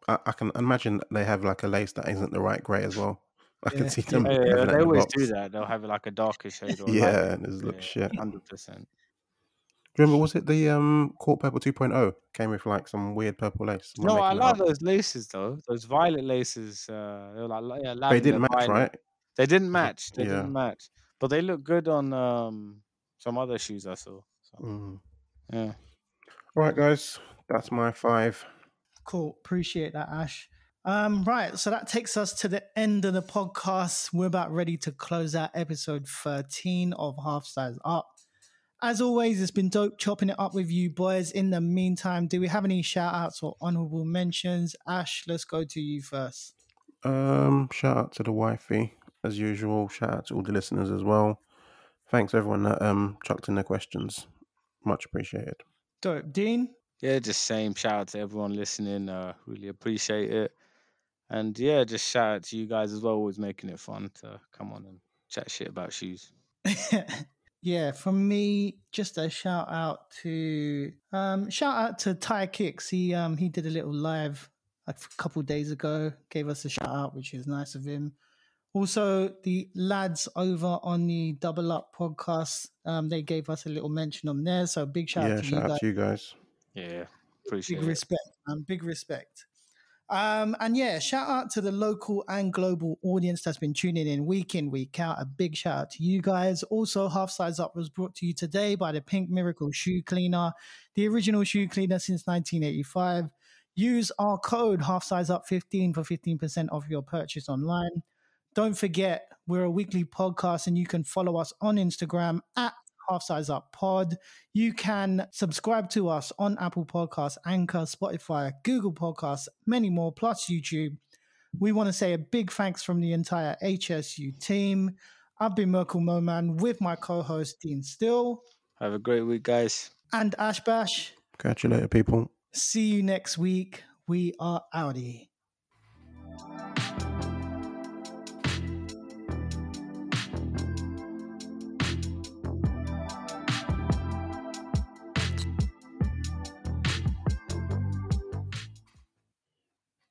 I, I can imagine they have like a lace that isn't the right grey as well. I yeah. can see them. Yeah, yeah, they always do that. They'll have like a darker shade. Or yeah, and it looks shit. Hundred percent. Do you remember? Was it the um Court Purple two point oh came with like some weird purple lace? No, I like those laces though. Those violet laces. Uh, they were like yeah, lavender, they didn't match, violet. right? They didn't match. They yeah. didn't match. But they look good on um some other shoes I saw. So. Mm. Yeah. All right, guys. That's my five. Cool. Appreciate that, Ash. Um, right. So that takes us to the end of the podcast. We're about ready to close out episode thirteen of Half Size Up. As always, it's been dope chopping it up with you boys. In the meantime, do we have any shout outs or honorable mentions? Ash, let's go to you first. Um, shout out to the wifey, as usual. Shout out to all the listeners as well. Thanks, everyone that um, chucked in their questions. Much appreciated. Dope. Dean? Yeah, just same. Shout out to everyone listening. Uh, really appreciate it. And yeah, just shout out to you guys as well. Always making it fun to come on and chat shit about shoes. Yeah, from me, just a shout out to um, shout out to Ty Kicks. He um he did a little live a couple of days ago. Gave us a shout out, which is nice of him. Also, the lads over on the Double Up podcast, um, they gave us a little mention on there. So big shout yeah, out to shout you out guys. to you guys. Yeah, appreciate big it. respect, man. Big respect. Um, and yeah, shout out to the local and global audience that's been tuning in week in, week out. A big shout out to you guys. Also, Half Size Up was brought to you today by the Pink Miracle Shoe Cleaner, the original shoe cleaner since nineteen eighty-five. Use our code half size up fifteen for fifteen percent off your purchase online. Don't forget, we're a weekly podcast and you can follow us on Instagram at Half Size Up Pod. You can subscribe to us on Apple Podcasts, Anchor, Spotify, Google Podcasts, many more, plus YouTube. We want to say a big thanks from the entire H S U team. I've been Merkle Mo Man with my co-host Dean Still. Have a great week, guys. And Ash Bash. Catch you later, people. See you next week. We are outie.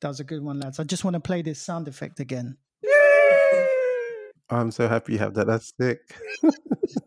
That was a good one, lads. I just want to play this sound effect again. Yay! I'm so happy you have that. That's sick.